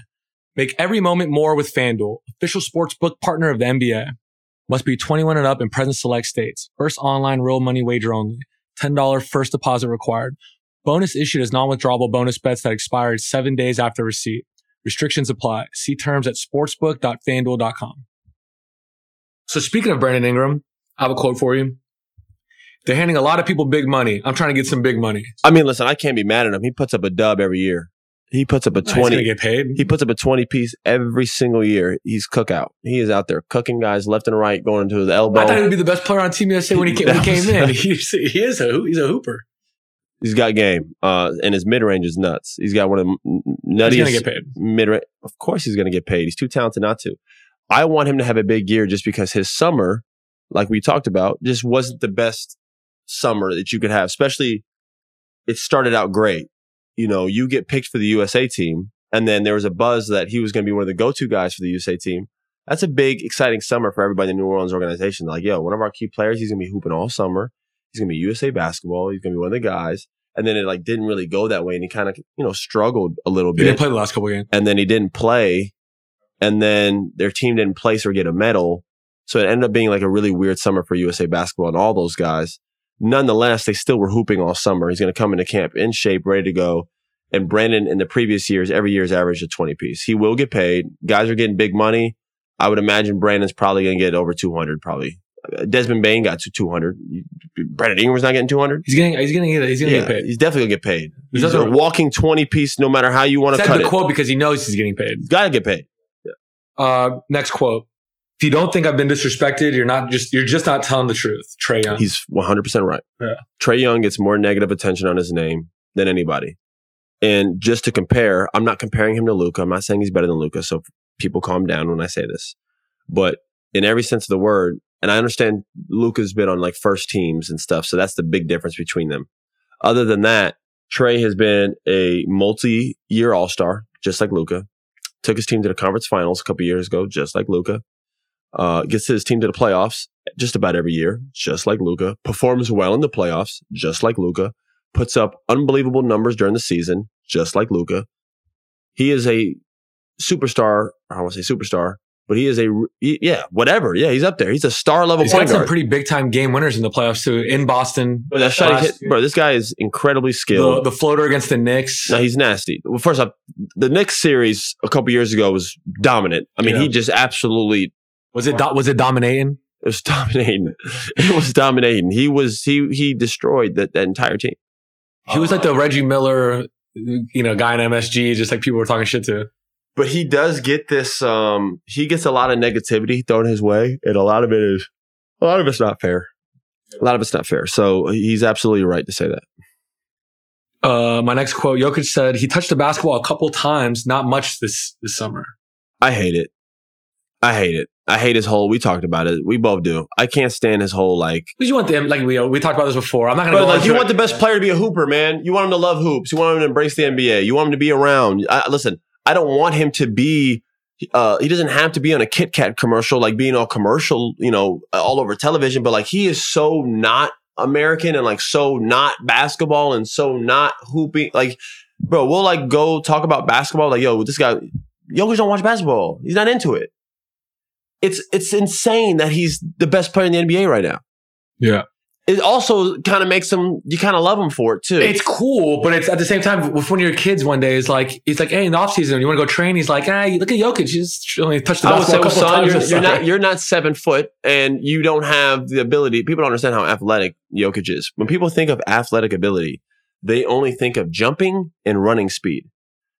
Make every moment more with FanDuel, official sportsbook partner of the NBA. Must be 21 and up in present select states. First online real money wager only. $10 first deposit required. Bonus issued as non-withdrawable bonus bets that expired 7 days after receipt. Restrictions apply. See terms at sportsbook.fanduel.com. So speaking of Brandon Ingram, I have a quote for you. They're handing a lot of people big money. I'm trying to get some big money. I mean, listen, I can't be mad at him. He puts up a dub every year. He puts up a 20. He's gonna get paid. He puts up a 20 piece every single year. He's cookout. He is out there cooking guys left and right, going into his elbow. I thought he would be the best player on Team USA when he came in. He's a hooper. He's got game, and his mid range is nuts. He's got one of the nuttiest mid range. Of course, he's gonna get paid. He's too talented not to. I want him to have a big year just because his summer, like we talked about, just wasn't the best summer that you could have. Especially, it started out great. You know, you get picked for the USA team, and then there was a buzz that he was going to be one of the go-to guys for the USA team. That's a big, exciting summer for everybody in the New Orleans organization. Like, yo, one of our key players, he's going to be hooping all summer. He's going to be USA basketball. He's going to be one of the guys. And then it like didn't really go that way, and he kind of, you know, struggled a little bit. He didn't play the last couple of games. And then he didn't play, and then their team didn't place or get a medal. So it ended up being like a really weird summer for USA basketball and all those guys. Nonetheless, they still were hooping all summer. He's going to come into camp in shape, ready to go. And Brandon, in the previous years, every year's averaged a 20-piece. He will get paid. Guys are getting big money. I would imagine Brandon's probably going to get over 200, probably. Desmond Bane got to 200. Brandon Ingram's not getting 200. He's going to get paid. He's definitely going to get paid. He's a walking 20-piece no matter how you want to cut it. That's the quote because he knows he's getting paid. He's got to get paid. Yeah. Next quote. If you don't think I've been disrespected, you're just not telling the truth, Trey Young. He's 100% right. Yeah. Trey Young gets more negative attention on his name than anybody. And just to compare, I'm not comparing him to Luka. I'm not saying he's better than Luka. So people calm down when I say this. But in every sense of the word, and I understand Luka's been on like first teams and stuff. So that's the big difference between them. Other than that, Trey has been a multi-year all-star, just like Luka. Took his team to the conference finals a couple years ago, just like Luka. Gets his team to the playoffs just about every year, just like Luka. Performs well in the playoffs, just like Luka. Puts up unbelievable numbers during the season, just like Luka. He is a superstar. I don't want to say superstar, but he is he's up there. He's a star level point guard. He's got some pretty big time game winners in the playoffs too, in Boston. But that shot he hit, bro, this guy is incredibly skilled. The floater against the Knicks. No, he's nasty. Well, first off, the Knicks series a couple years ago was dominant. I mean, he just absolutely. Was it dominating? It was dominating. He destroyed that entire team. He was like the Reggie Miller, guy in MSG, just like people were talking shit to. But he does get this. He gets a lot of negativity thrown his way, and a lot of it's not fair. A lot of it's not fair. So he's absolutely right to say that. My next quote: Jokic said he touched the basketball a couple times, not much this summer. I hate it. I hate his whole. We talked about it. We both do. I can't stand his whole like. But you want them like we talked about this before. I'm not gonna. But go like you want the best player to be a hooper, man. You want him to love hoops. You want him to embrace the NBA. You want him to be around. Listen, I don't want him to be. He doesn't have to be on a Kit Kat commercial, like being all commercial, all over television. But like he is so not American and like so not basketball and so not hooping. Like, bro, we'll like go talk about basketball. Like, yo, this guy, Jokic don't watch basketball. He's not into it. It's insane that he's the best player in the NBA right now. Yeah. It also kind of makes him, you kind of love him for it too. It's cool, but it's at the same time with one of your kids one day, he's like, hey, in the offseason, you want to go train? He's like, hey, look at Jokic. He's only touched the basketball a couple times. You're not 7 foot and you don't have the ability. People don't understand how athletic Jokic is. When people think of athletic ability, they only think of jumping and running speed.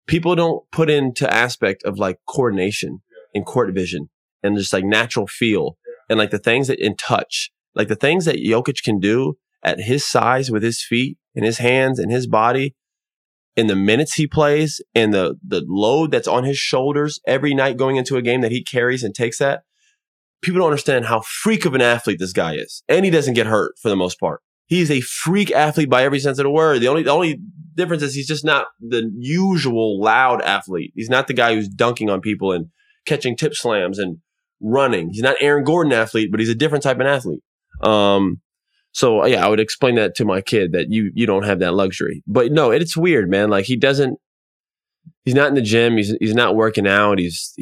people don't put into aspect of like coordination and court vision and just like natural feel and like the things that in touch, like the things that Jokic can do at his size with his feet and his hands and his body and the minutes he plays and the load that's on his shoulders every night going into a game that he carries and takes that. People don't understand how freak of an athlete this guy is. And he doesn't get hurt for the most part. He is a freak athlete by every sense of the word. The only difference is he's just not the usual loud athlete. He's not the guy who's dunking on people and catching tip slams and running. He's not Aaron Gordon athlete, but he's a different type of athlete. So yeah, I would explain that to my kid that you don't have that luxury. But no, it's weird, man. Like he's not in the gym. He's not working out. He's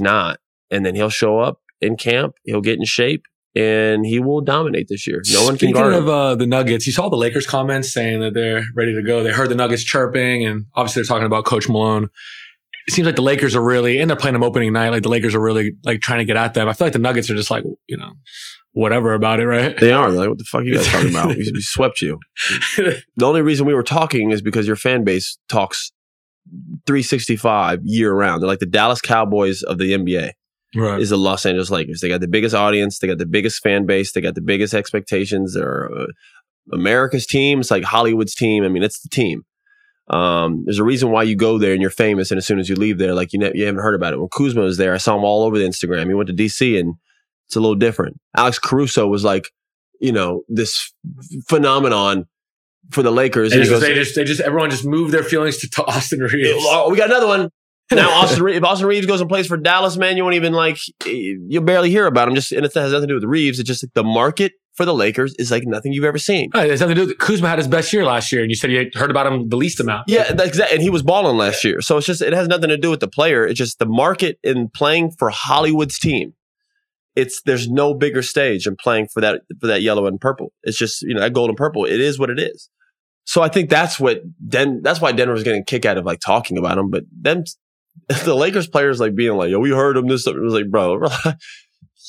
not. And then he'll show up in camp. He'll get in shape and he will dominate this year. No one can guard him. Speaking of the Nuggets, you saw the Lakers comments saying that they're ready to go. They heard the Nuggets chirping and obviously they're talking about Coach Malone. It seems like the Lakers are really, and they're playing them opening night. Like the Lakers are really like trying to get at them. I feel like the Nuggets are just like, you know, whatever about it, right? They are. Like, what the fuck are you guys talking about? We swept you. The only reason we were talking is because your fan base talks 365 year round. They're like the Dallas Cowboys of the NBA. Right. Is the Los Angeles Lakers. They got the biggest audience. They got the biggest fan base. They got the biggest expectations. They're America's team. It's like Hollywood's team. I mean, it's the team. There's a reason why you go there and you're famous. And as soon as you leave there, like you haven't heard about it. When Kuzma was there, I saw him all over the Instagram. He went to DC and it's a little different. Alex Caruso was like, you know, this phenomenon for the Lakers. And everyone just moved their feelings to Austin Reeves. Oh, we got another one. Now, if Austin Reeves goes and plays for Dallas, man, you won't even like, you'll barely hear about him. Just, and it has nothing to do with Reeves. It's just like the market for the Lakers is like nothing you've ever seen. Right, it has nothing to do with Kuzma had his best year last year, and you said you heard about him the least amount. Yeah, exactly. And he was balling last year. So it's just, it has nothing to do with the player. It's just the market in playing for Hollywood's team. There's no bigger stage than playing for that yellow and purple. It's just, you know, that gold and purple. It is what it is. So I think that's why Denver was getting a kick out of like talking about him, but them. The Lakers players like being like, yo, we heard him this. It was like, bro,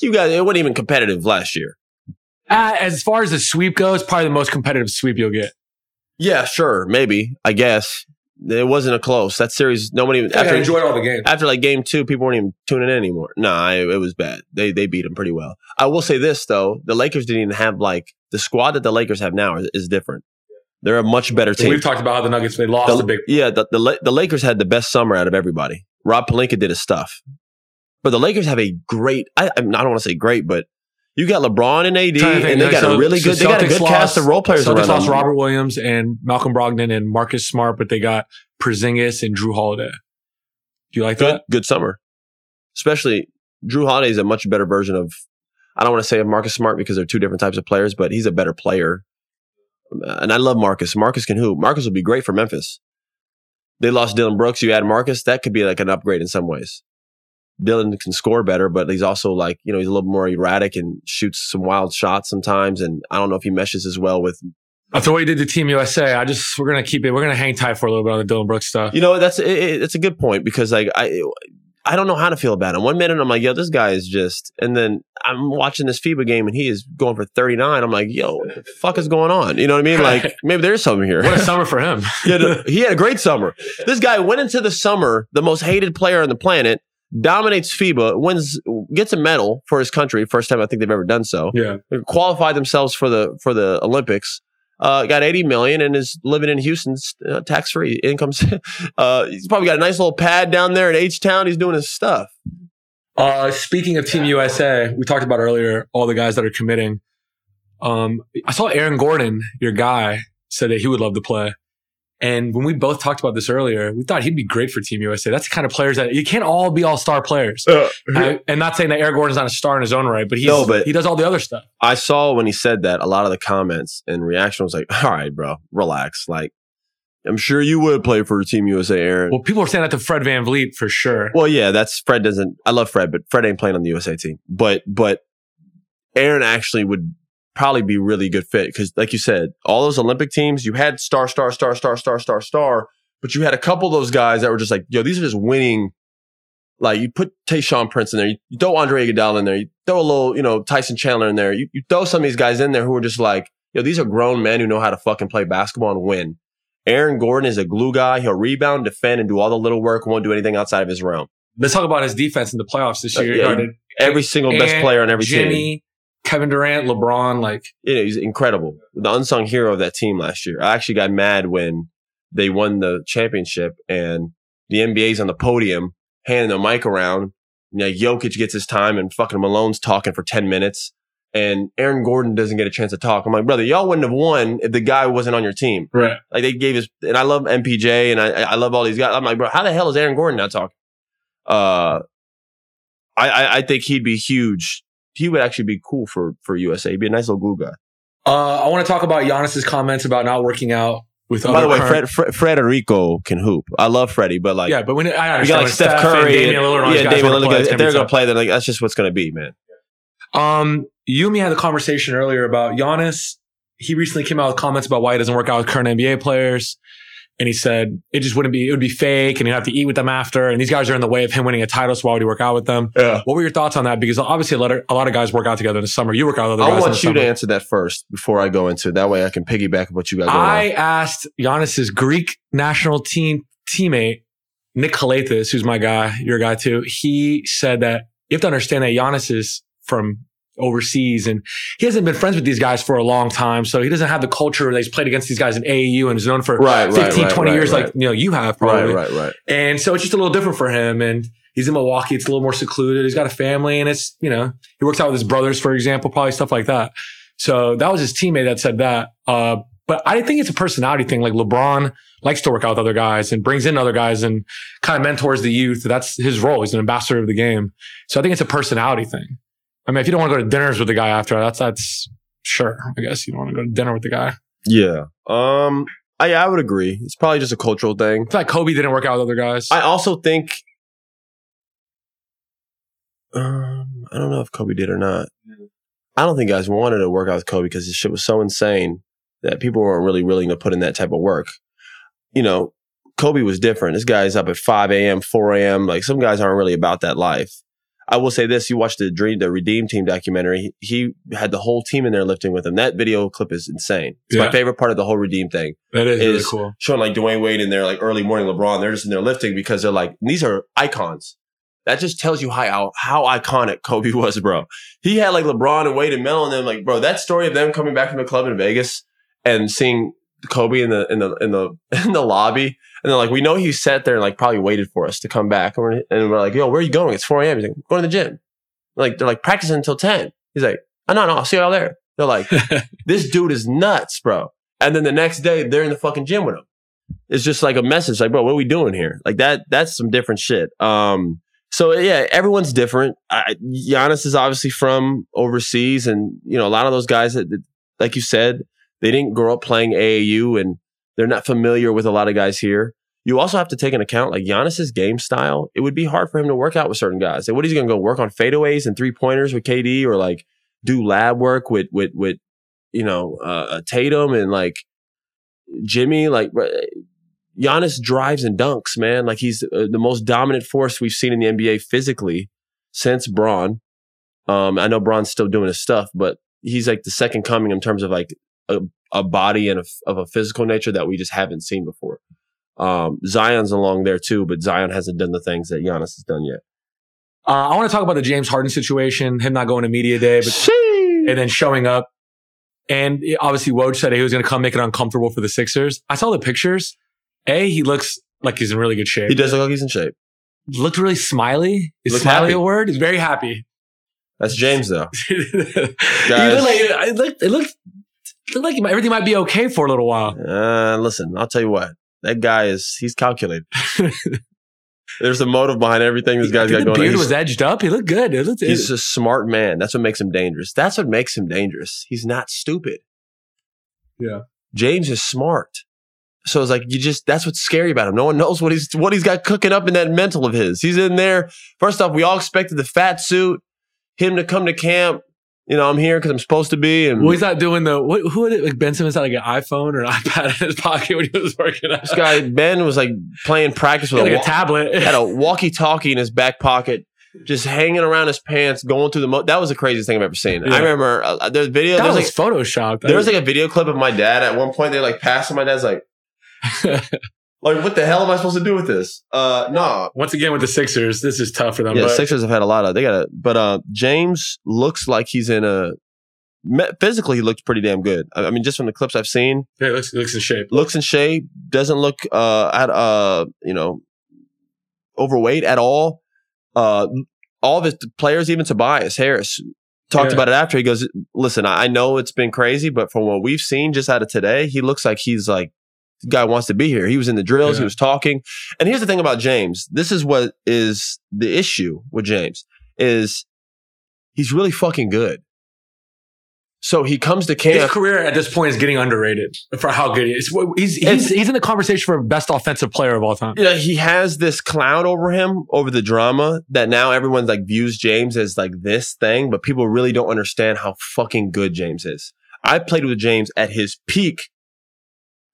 you guys, it wasn't even competitive last year. As far as the sweep goes, probably the most competitive sweep you'll get. Yeah, sure. Maybe, I guess. It wasn't a close. That series, nobody even. I enjoyed all the games. After like game two, people weren't even tuning in anymore. Nah, it was bad. They beat them pretty well. I will say this, though. The Lakers didn't even have like the squad that the Lakers have now is different. They're a much better team. We've talked about how the Nuggets, they lost a big... Yeah, the Lakers had the best summer out of everybody. Rob Pelinka did his stuff. But the Lakers have a great... I don't want to say great, but you got LeBron and AD, and they got a really good... They got a good cast of role players around them. Celtics lost Robert Williams and Malcolm Brogdon and Marcus Smart, but they got Porzingis and Jrue Holiday. Do you like that? Good summer. Especially, Jrue Holiday is a much better version of... I don't want to say of Marcus Smart because they're two different types of players, but he's a better player. And I love Marcus. Marcus can hoop. Marcus would be great for Memphis. They lost Dylan Brooks. You add Marcus, that could be like an upgrade in some ways. Dylan can score better, but he's also like, you know, he's a little more erratic and shoots some wild shots sometimes. And I don't know if he meshes as well with. After what he did to Team USA, we're going to keep it. We're going to hang tight for a little bit on the Dylan Brooks stuff. You know, that's a good point because like I don't know how to feel about him. One minute I'm like, yo, this guy is just... And then I'm watching this FIBA game and he is going for 39. I'm like, yo, what the fuck is going on? You know what I mean? Like, maybe there's something here. What a summer for him. He had a great summer. This guy went into the summer, the most hated player on the planet, dominates FIBA, gets a medal for his country. First time I think they've ever done so. Yeah. They qualified themselves for the Olympics. Got $80 million and is living in Houston, tax-free incomes. He's probably got a nice little pad down there in H-Town. He's doing his stuff. Speaking of Team USA, we talked about earlier all the guys that are committing. I saw Aaron Gordon, your guy, said that he would love to play. And when we both talked about this earlier, we thought he'd be great for Team USA. That's the kind of players that you can't all be all-star players. And not saying that Aaron Gordon's not a star in his own right, but he does all the other stuff. I saw when he said that a lot of the comments and reaction was like, all right, bro, relax. Like, I'm sure you would play for Team USA, Aaron. Well, people are saying that to Fred VanVleet for sure. Well, yeah, I love Fred, but Fred ain't playing on the USA team. But Aaron actually would probably be really good fit because, like you said, all those Olympic teams, you had star, but you had a couple of those guys that were just like, yo, these are just winning. Like, you put Tayshaun Prince in there, you throw Andre Iguodala in there, you throw a little, you know, Tyson Chandler in there, you throw some of these guys in there who are just like, yo, these are grown men who know how to fucking play basketball and win. Aaron Gordon is a glue guy. He'll rebound, defend, and do all the little work. Won't do anything outside of his realm. Let's talk about his defense in the playoffs this year. Every single best player on every team. Kevin Durant, LeBron, he's incredible. The unsung hero of that team last year. I actually got mad when they won the championship and the NBA's on the podium handing the mic around. Jokic gets his time and fucking Malone's talking for 10 minutes. And Aaron Gordon doesn't get a chance to talk. I'm like, brother, y'all wouldn't have won if the guy wasn't on your team. Right. They gave us, and I love MPJ and I love all these guys. I'm like, bro, how the hell is Aaron Gordon not talking? I think he'd be huge. He would actually be cool for USA. He'd be a nice little glue guy. I want to talk about Giannis's comments about not working out with other. By the way, Frederico can hoop. I love Freddie, but but when I understand, you got Steph Curry, Damian Lillard, Damian Lillard. If they're gonna play, then that's just what's gonna be, man. You and me had a conversation earlier about Giannis. He recently came out with comments about why he doesn't work out with current NBA players. And he said, it would be fake and he'd have to eat with them after. And these guys are in the way of him winning a title. So why would he work out with them? Yeah. What were your thoughts on that? Because obviously a lot of guys work out together in the summer. You work out with other guys in the summer. I want you to answer that first before I go into it. That way I can piggyback what you guys are. I asked Giannis's Greek national team teammate, Nick Kalathis, who's my guy, your guy too. He said that you have to understand that Giannis is from overseas and he hasn't been friends with these guys for a long time, so he doesn't have the culture that he's played against these guys in AAU and is known for 15-20 years you have probably. Right. And so it's just a little different for him, and he's in Milwaukee. It's a little more secluded. He's got a family, and it's he works out with his brothers, for example, probably stuff like that. So that was his teammate that said that. But I think it's a personality thing. LeBron likes to work out with other guys and brings in other guys and kind of mentors the youth. That's his role. He's an ambassador of the game. So I think it's a personality thing. I mean, if you don't want to go to dinners with the guy after, that's sure. I guess you don't want to go to dinner with the guy. Yeah. I would agree. It's probably just a cultural thing. It's like Kobe didn't work out with other guys. I also think, I don't know if Kobe did or not. I don't think guys wanted to work out with Kobe because his shit was so insane that people weren't really willing to put in that type of work. Kobe was different. This guy's up at 5 a.m., 4 a.m. Some guys aren't really about that life. I will say this, you watched the Redeem Team documentary. He had the whole team in there lifting with him. That video clip is insane. It's my favorite part of the whole Redeem thing. That is really cool. Showing Dwayne Wade in there, early morning LeBron. They're just in there lifting because they're these are icons. That just tells you how iconic Kobe was, bro. He had LeBron and Wade and Melo and them, bro, that story of them coming back from the club in Vegas and seeing Kobe in the lobby, and they're we know he sat there and probably waited for us to come back, and we're yo, where are you going? It's 4 a.m. He's going to the gym. They're practicing until 10. He's no, I'll see y'all there. They're this dude is nuts, bro. And then the next day they're in the fucking gym with him. It's just a message, bro, what are we doing here? That's some different shit. So yeah, everyone's different. Giannis is obviously from overseas, and a lot of those guys that like you said, they didn't grow up playing AAU, and they're not familiar with a lot of guys here. You also have to take into account Giannis's game style. It would be hard for him to work out with certain guys. What is he going to go work on fadeaways and 3-pointers with KD, or do lab work with Tatum and Jimmy? Giannis drives and dunks, man. He's the most dominant force we've seen in the NBA physically since Bron. I know Bron's still doing his stuff, but he's the second coming in terms of a body and of a physical nature that we just haven't seen before. Zion's along there too, but Zion hasn't done the things that Giannis has done yet. I want to talk about the James Harden situation, him not going to media day, and then showing up. And obviously Woj said he was going to come make it uncomfortable for the Sixers. I saw the pictures. He looks like he's in really good shape. He does look like he's in shape. Looked really smiley. Is smiley a word? He's very happy. That's James though. It looked like everything might be okay for a little while. Listen, I'll tell you what. That guy he's calculated. There's a motive behind everything this guy's got going on. His beard was edged up. He looked good. He's a smart man. That's what makes him dangerous. He's not stupid. Yeah. James is smart. So it's that's what's scary about him. No one knows what he's got cooking up in that mental of his. He's in there. First off, we all expected the fat suit, him to come to camp. I'm here because I'm supposed to be. And he's not doing Ben Simmons had an iPhone or an iPad in his pocket when he was working out. This guy, Ben, was playing practice with a tablet. Had a walkie-talkie in his back pocket, just hanging around his pants, going through the... that was the craziest thing I've ever seen. Yeah. I remember there's video... That was Photoshop. There was a video clip of my dad. At one point, they passed him. My dad's Like, what the hell am I supposed to do with this? No. Once again, with the Sixers, this is tough for them. Yeah, but Sixers have had a lot of. They got a, but James looks like he's in a. Physically, he looks pretty damn good. I mean, just from the clips I've seen, yeah, looks in shape. Looks in shape. Doesn't look overweight at all. All of his players, even Tobias Harris, talked about it after. He goes, "Listen, I know it's been crazy, but from what we've seen just out of today, he looks like he's like." The guy wants to be here. He was in the drills. Yeah. He was talking. And here's the thing about James. This is what is the issue with James is he's really fucking good. So he comes to camp. His career at this point is getting underrated for how good he is. He's in the conversation for best offensive player of all time. Yeah, he has this cloud over him, over the drama that now everyone like views James as like this thing, but people really don't understand how fucking good James is. I played with James at his peak.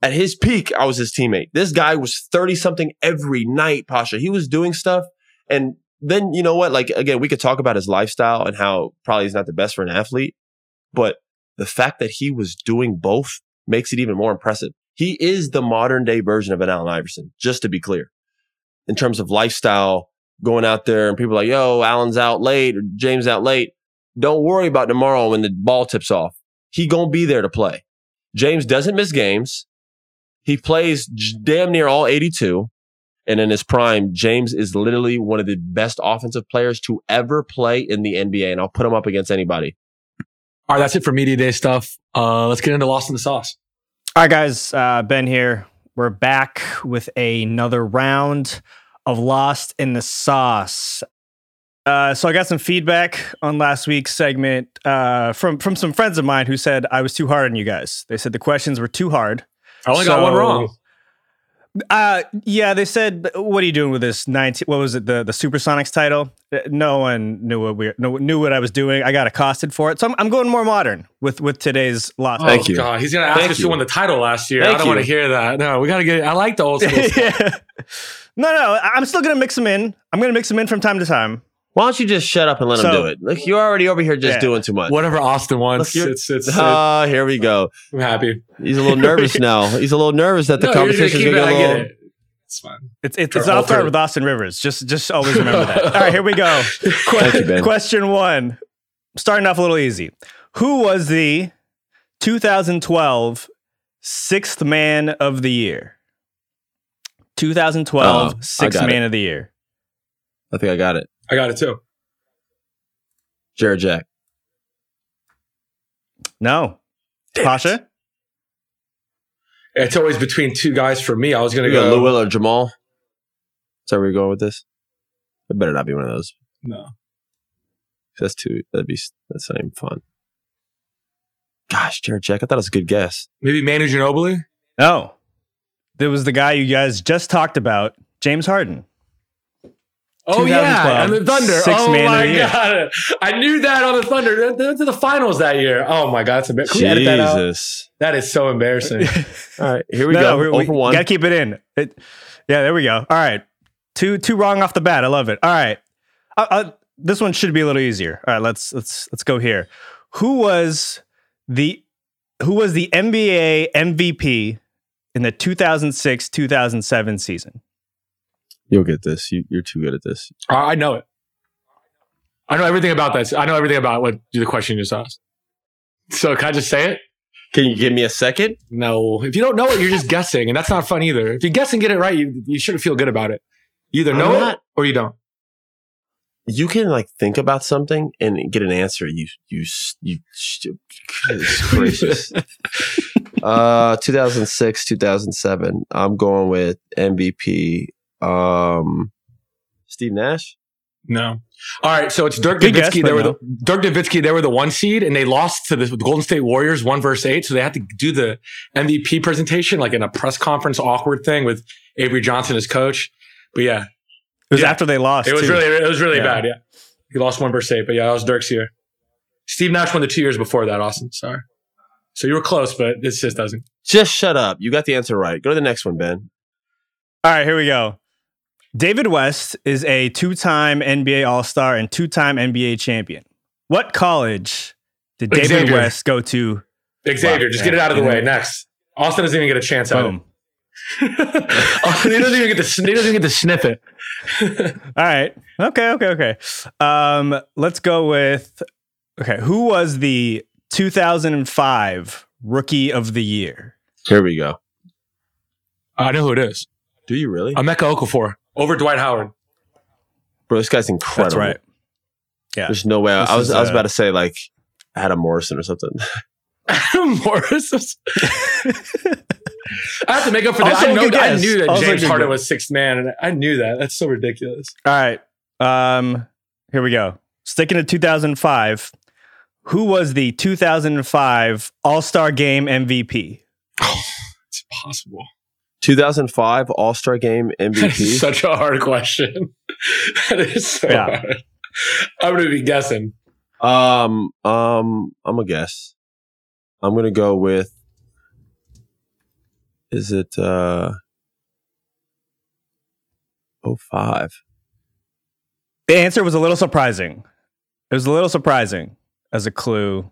At his peak, I was his teammate. This guy was 30-something every night, Pasha. He was doing stuff. And then, you know what? Like, again, we could talk about his lifestyle and how probably he's not the best for an athlete. But the fact that he was doing both makes it even more impressive. He is the modern-day version of an Allen Iverson, just to be clear, in terms of lifestyle, going out there and people are like, yo, Allen's out late or James out late. Don't worry about tomorrow when the ball tips off. He going to be there to play. James doesn't miss games. He plays damn near all 82. And in his prime, James is literally one of the best offensive players to ever play in the NBA. And I'll put him up against anybody. All right, that's it for Media Day stuff. Let's get into Lost in the Sauce. All right, guys. Ben here. We're back with another round of Lost in the Sauce. So I got some feedback on last week's segment from some friends of mine who said I was too hard on you guys. They said the questions were too hard. I only got one wrong. Yeah, they said, "What are you doing with this 19? What was it? The Supersonics title? No one knew what I was doing. I got accosted for it, so I'm going more modern with today's lot. Thank you. God, he's gonna ask us who won the title last year. I don't want to hear that. No, we gotta get. I like the old school stuff. Yeah. No, I'm still gonna mix them in. I'm gonna mix them in from time to time. Why don't you just shut up and let him do it? Look, you're already over here just doing too much. Whatever Austin wants. It's here we go. I'm happy. He's a little nervous now. He's a little nervous that the conversation is going to go long. It. It's fine. It's all started with Austin Rivers. Just always remember that. All right, here we go. Question one. Starting off a little easy. Who was the 2012 Sixth Man of the Year? 2012 Sixth Man of the Year. I think I got it. I got it too. Jared Jack. No. Damn Pasha? It's always between two guys for me. I was going to go Lou Will or Jamal. Is that where you're going with this? It better not be one of those. No. That's two. That's not even fun. Gosh, Jared Jack. I thought it was a good guess. Maybe Manu Ginobili? No. There was the guy you guys just talked about, James Harden. Oh yeah, and the Thunder. Oh my god, I knew that on the Thunder. They went to the finals that year. Oh my god, it's embarrassing. Can we edit that out? That is so embarrassing. All right, here we go. We gotta keep it in. There we go. All right, two wrong off the bat. I love it. All right, this one should be a little easier. All right, let's go here. Who was the NBA MVP in the 2006-2007 season? You'll get this. You're too good at this. I know it. I know everything about that. I know everything about what the question you just asked. So can I just say it? Can you give me a second? No. If you don't know it, you're just guessing. And that's not fun either. If you guess and get it right, you shouldn't feel good about it. You either know it or you don't. You can like think about something and get an answer. You gracious. 2006, 2007. I'm going with MVP. Steve Nash? No. All right, so it's Dirk Nowitzki. They were the one seed, and they lost to the Golden State Warriors 1-8. So they had to do the MVP presentation, like in a press conference, awkward thing with Avery Johnson as coach. But yeah, it was after they lost. It was really bad. Yeah, he lost 1-8. But yeah, that was Dirk's year. Steve Nash won the 2 years before that. Austin, sorry. So you were close, but it just doesn't. Just shut up. You got the answer right. Go to the next one, Ben. All right, here we go. David West is a two-time NBA All-Star and two-time NBA champion. What college did David West go to? Xavier, just get it out of the way. Next. Austin doesn't even get a chance at it. Oh, they don't even get to. They don't even get to sniff it. All right. Okay. Let's go with. Okay, who was the 2005 Rookie of the Year? Here we go. I know who it is. Do you really? Emeka Okafor over Dwight Howard. Bro, this guy's incredible. That's right. Yeah. There's no way. I was about to say like Adam Morrison or something. Adam Morrison. I have to make up for that. I knew that James Harden was sixth man, and I knew that. That's so ridiculous. All right. Here we go. Sticking to 2005, who was the 2005 All-Star Game MVP? Oh, it's impossible. 2005 All-Star Game MVP? That is such a hard question. That is so hard. I'm going to be guessing. I'm going to guess. I'm going to go with... Is it 05? The answer was a little surprising. It was a little surprising as a clue.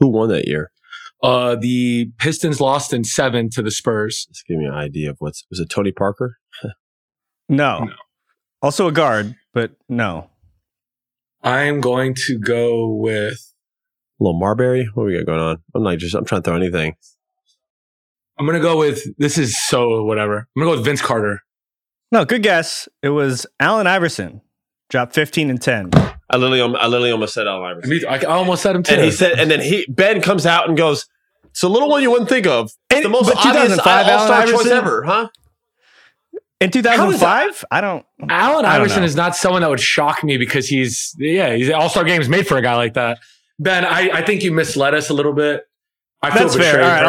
Who won that year? The Pistons lost in 7 to the Spurs. Just give me an idea of was it Tony Parker? No. Also a guard, but no. I'm going to go with Lil Marbury. What we got going on? I'm trying to throw anything. I'm going to go with, this is so whatever. I'm going to go with Vince Carter. No, good guess. It was Allen Iverson. Dropped 15 and 10. I literally almost said Allen Iverson. I almost said him too. And he said, and then Ben comes out and goes, it's a little one you wouldn't think of. It's the most obvious all-star choice ever, huh? In 2005? Allen Iverson is not someone that would shock me because he's all-star games made for a guy like that. Ben, I think you misled us a little bit. That's fair. All right,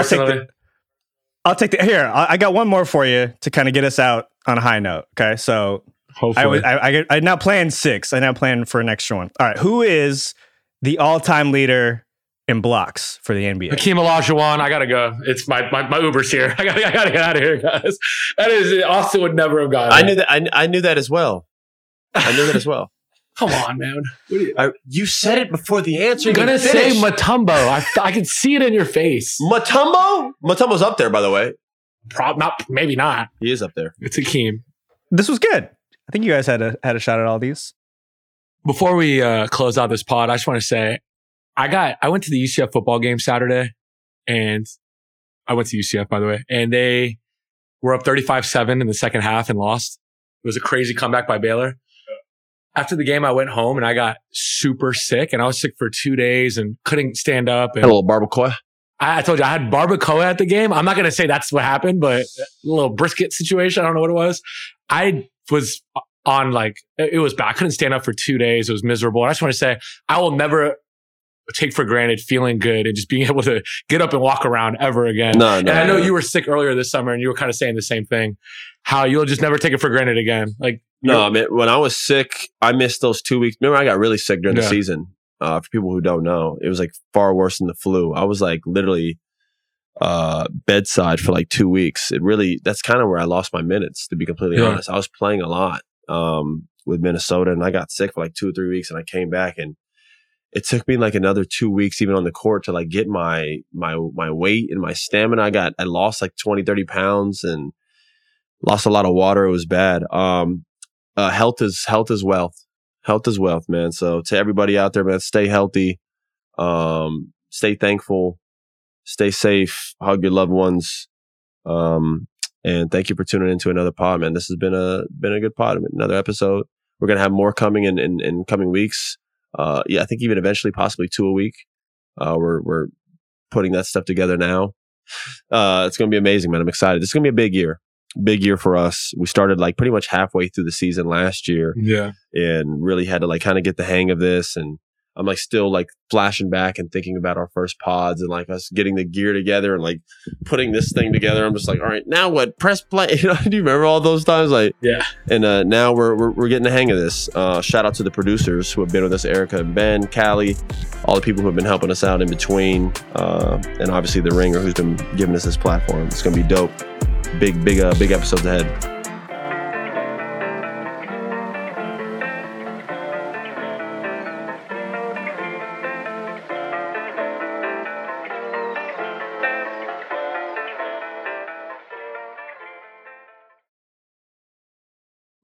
I'll take the here. I got one more for you to kind of get us out on a high note. Okay, so hopefully I now plan 6. I now plan for an extra one. All right, who is the all-time leader in blocks for the NBA? Hakeem Olajuwon. I gotta go. It's my Uber's here. I gotta get out of here, guys. That is Austin would never have gotten. I knew that as well. Come on, man. You said it before the answer. You're going to say Mutombo. I can see it in your face. Mutombo? Mutombo's up there, by the way. Maybe not. He is up there. It's Hakeem. This was good. I think you guys had a shot at all these. Before we close out this pod, I just want to say, I went to the UCF football game Saturday, and I went to UCF, by the way, and they were up 35-7 in the second half and lost. It was a crazy comeback by Baylor. After the game, I went home and I got super sick, and I was sick for 2 days and couldn't stand up. And a little barbacoa. I told you I had barbacoa at the game. I'm not going to say that's what happened, but a little brisket situation. I don't know what it was. I was on I couldn't stand up for 2 days. It was miserable. And I just want to say I will never take for granted feeling good and just being able to get up and walk around ever again. I know you were sick earlier this summer and you were kind of saying the same thing, how you'll just never take it for granted again. No, man, when I was sick, I missed those 2 weeks. Remember, I got really sick during the season. For people who don't know, it was far worse than the flu. I was literally bedside for 2 weeks. That's kind of where I lost my minutes, to be completely honest. I was playing a lot with Minnesota, and I got sick for 2 or 3 weeks, and I came back, and it took me another 2 weeks, even on the court, to get my weight and my stamina. I lost 20, 30 pounds and lost a lot of water. It was bad. Health is wealth. Health is wealth, man. So to everybody out there, man, stay healthy. Stay thankful. Stay safe. Hug your loved ones. And thank you for tuning into another pod, man. This has been a good pod. Another episode. We're gonna have more coming in coming weeks. I think even eventually possibly 2 a week. We're putting that stuff together now. It's gonna be amazing, man. I'm excited. It's gonna be a big year. Big year for us. We started pretty much halfway through the season last year. Yeah. And really had to kind of get the hang of this. And I'm still flashing back and thinking about our first pods and us getting the gear together and putting this thing together. I'm just all right, now what? Press play. Do you remember all those times? Yeah. And now we're getting the hang of this. Shout out to the producers who have been with us, Erica and Ben, Callie, all the people who have been helping us out in between. And obviously the Ringer, who's been giving us this platform. It's gonna be dope. Big episodes ahead.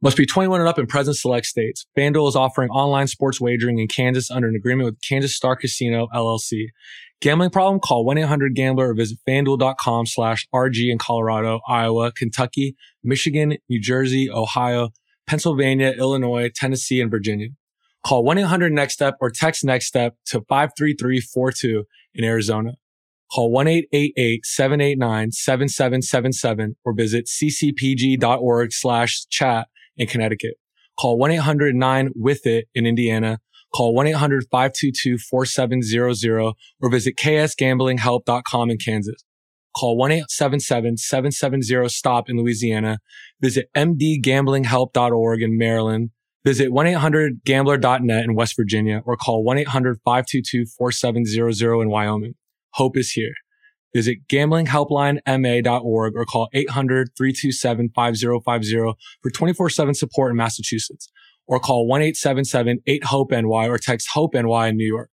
Must be 21 and up in present select states. FanDuel is offering online sports wagering in Kansas under an agreement with Kansas Star Casino, LLC. Gambling problem? Call 1-800-GAMBLER or visit FanDuel.com/RG in Colorado, Iowa, Kentucky, Michigan, New Jersey, Ohio, Pennsylvania, Illinois, Tennessee, and Virginia. Call 1-800-NEXT-STEP or text NEXT-STEP to 53342 in Arizona. Call 1-888-789-7777 or visit ccpg.org/chat in Connecticut. Call 1-800-9-WITH-IT in Indiana. Call 1-800-522-4700 or visit ksgamblinghelp.com in Kansas. Call 1-877-770-STOP in Louisiana. Visit mdgamblinghelp.org in Maryland. Visit 1-800-GAMBLER.net in West Virginia or call 1-800-522-4700 in Wyoming. Hope is here. Visit gamblinghelplinema.org or call 800-327-5050 for 24/7 support in Massachusetts, or call 1-877-8-HOPE-NY or text HOPE-NY in New York.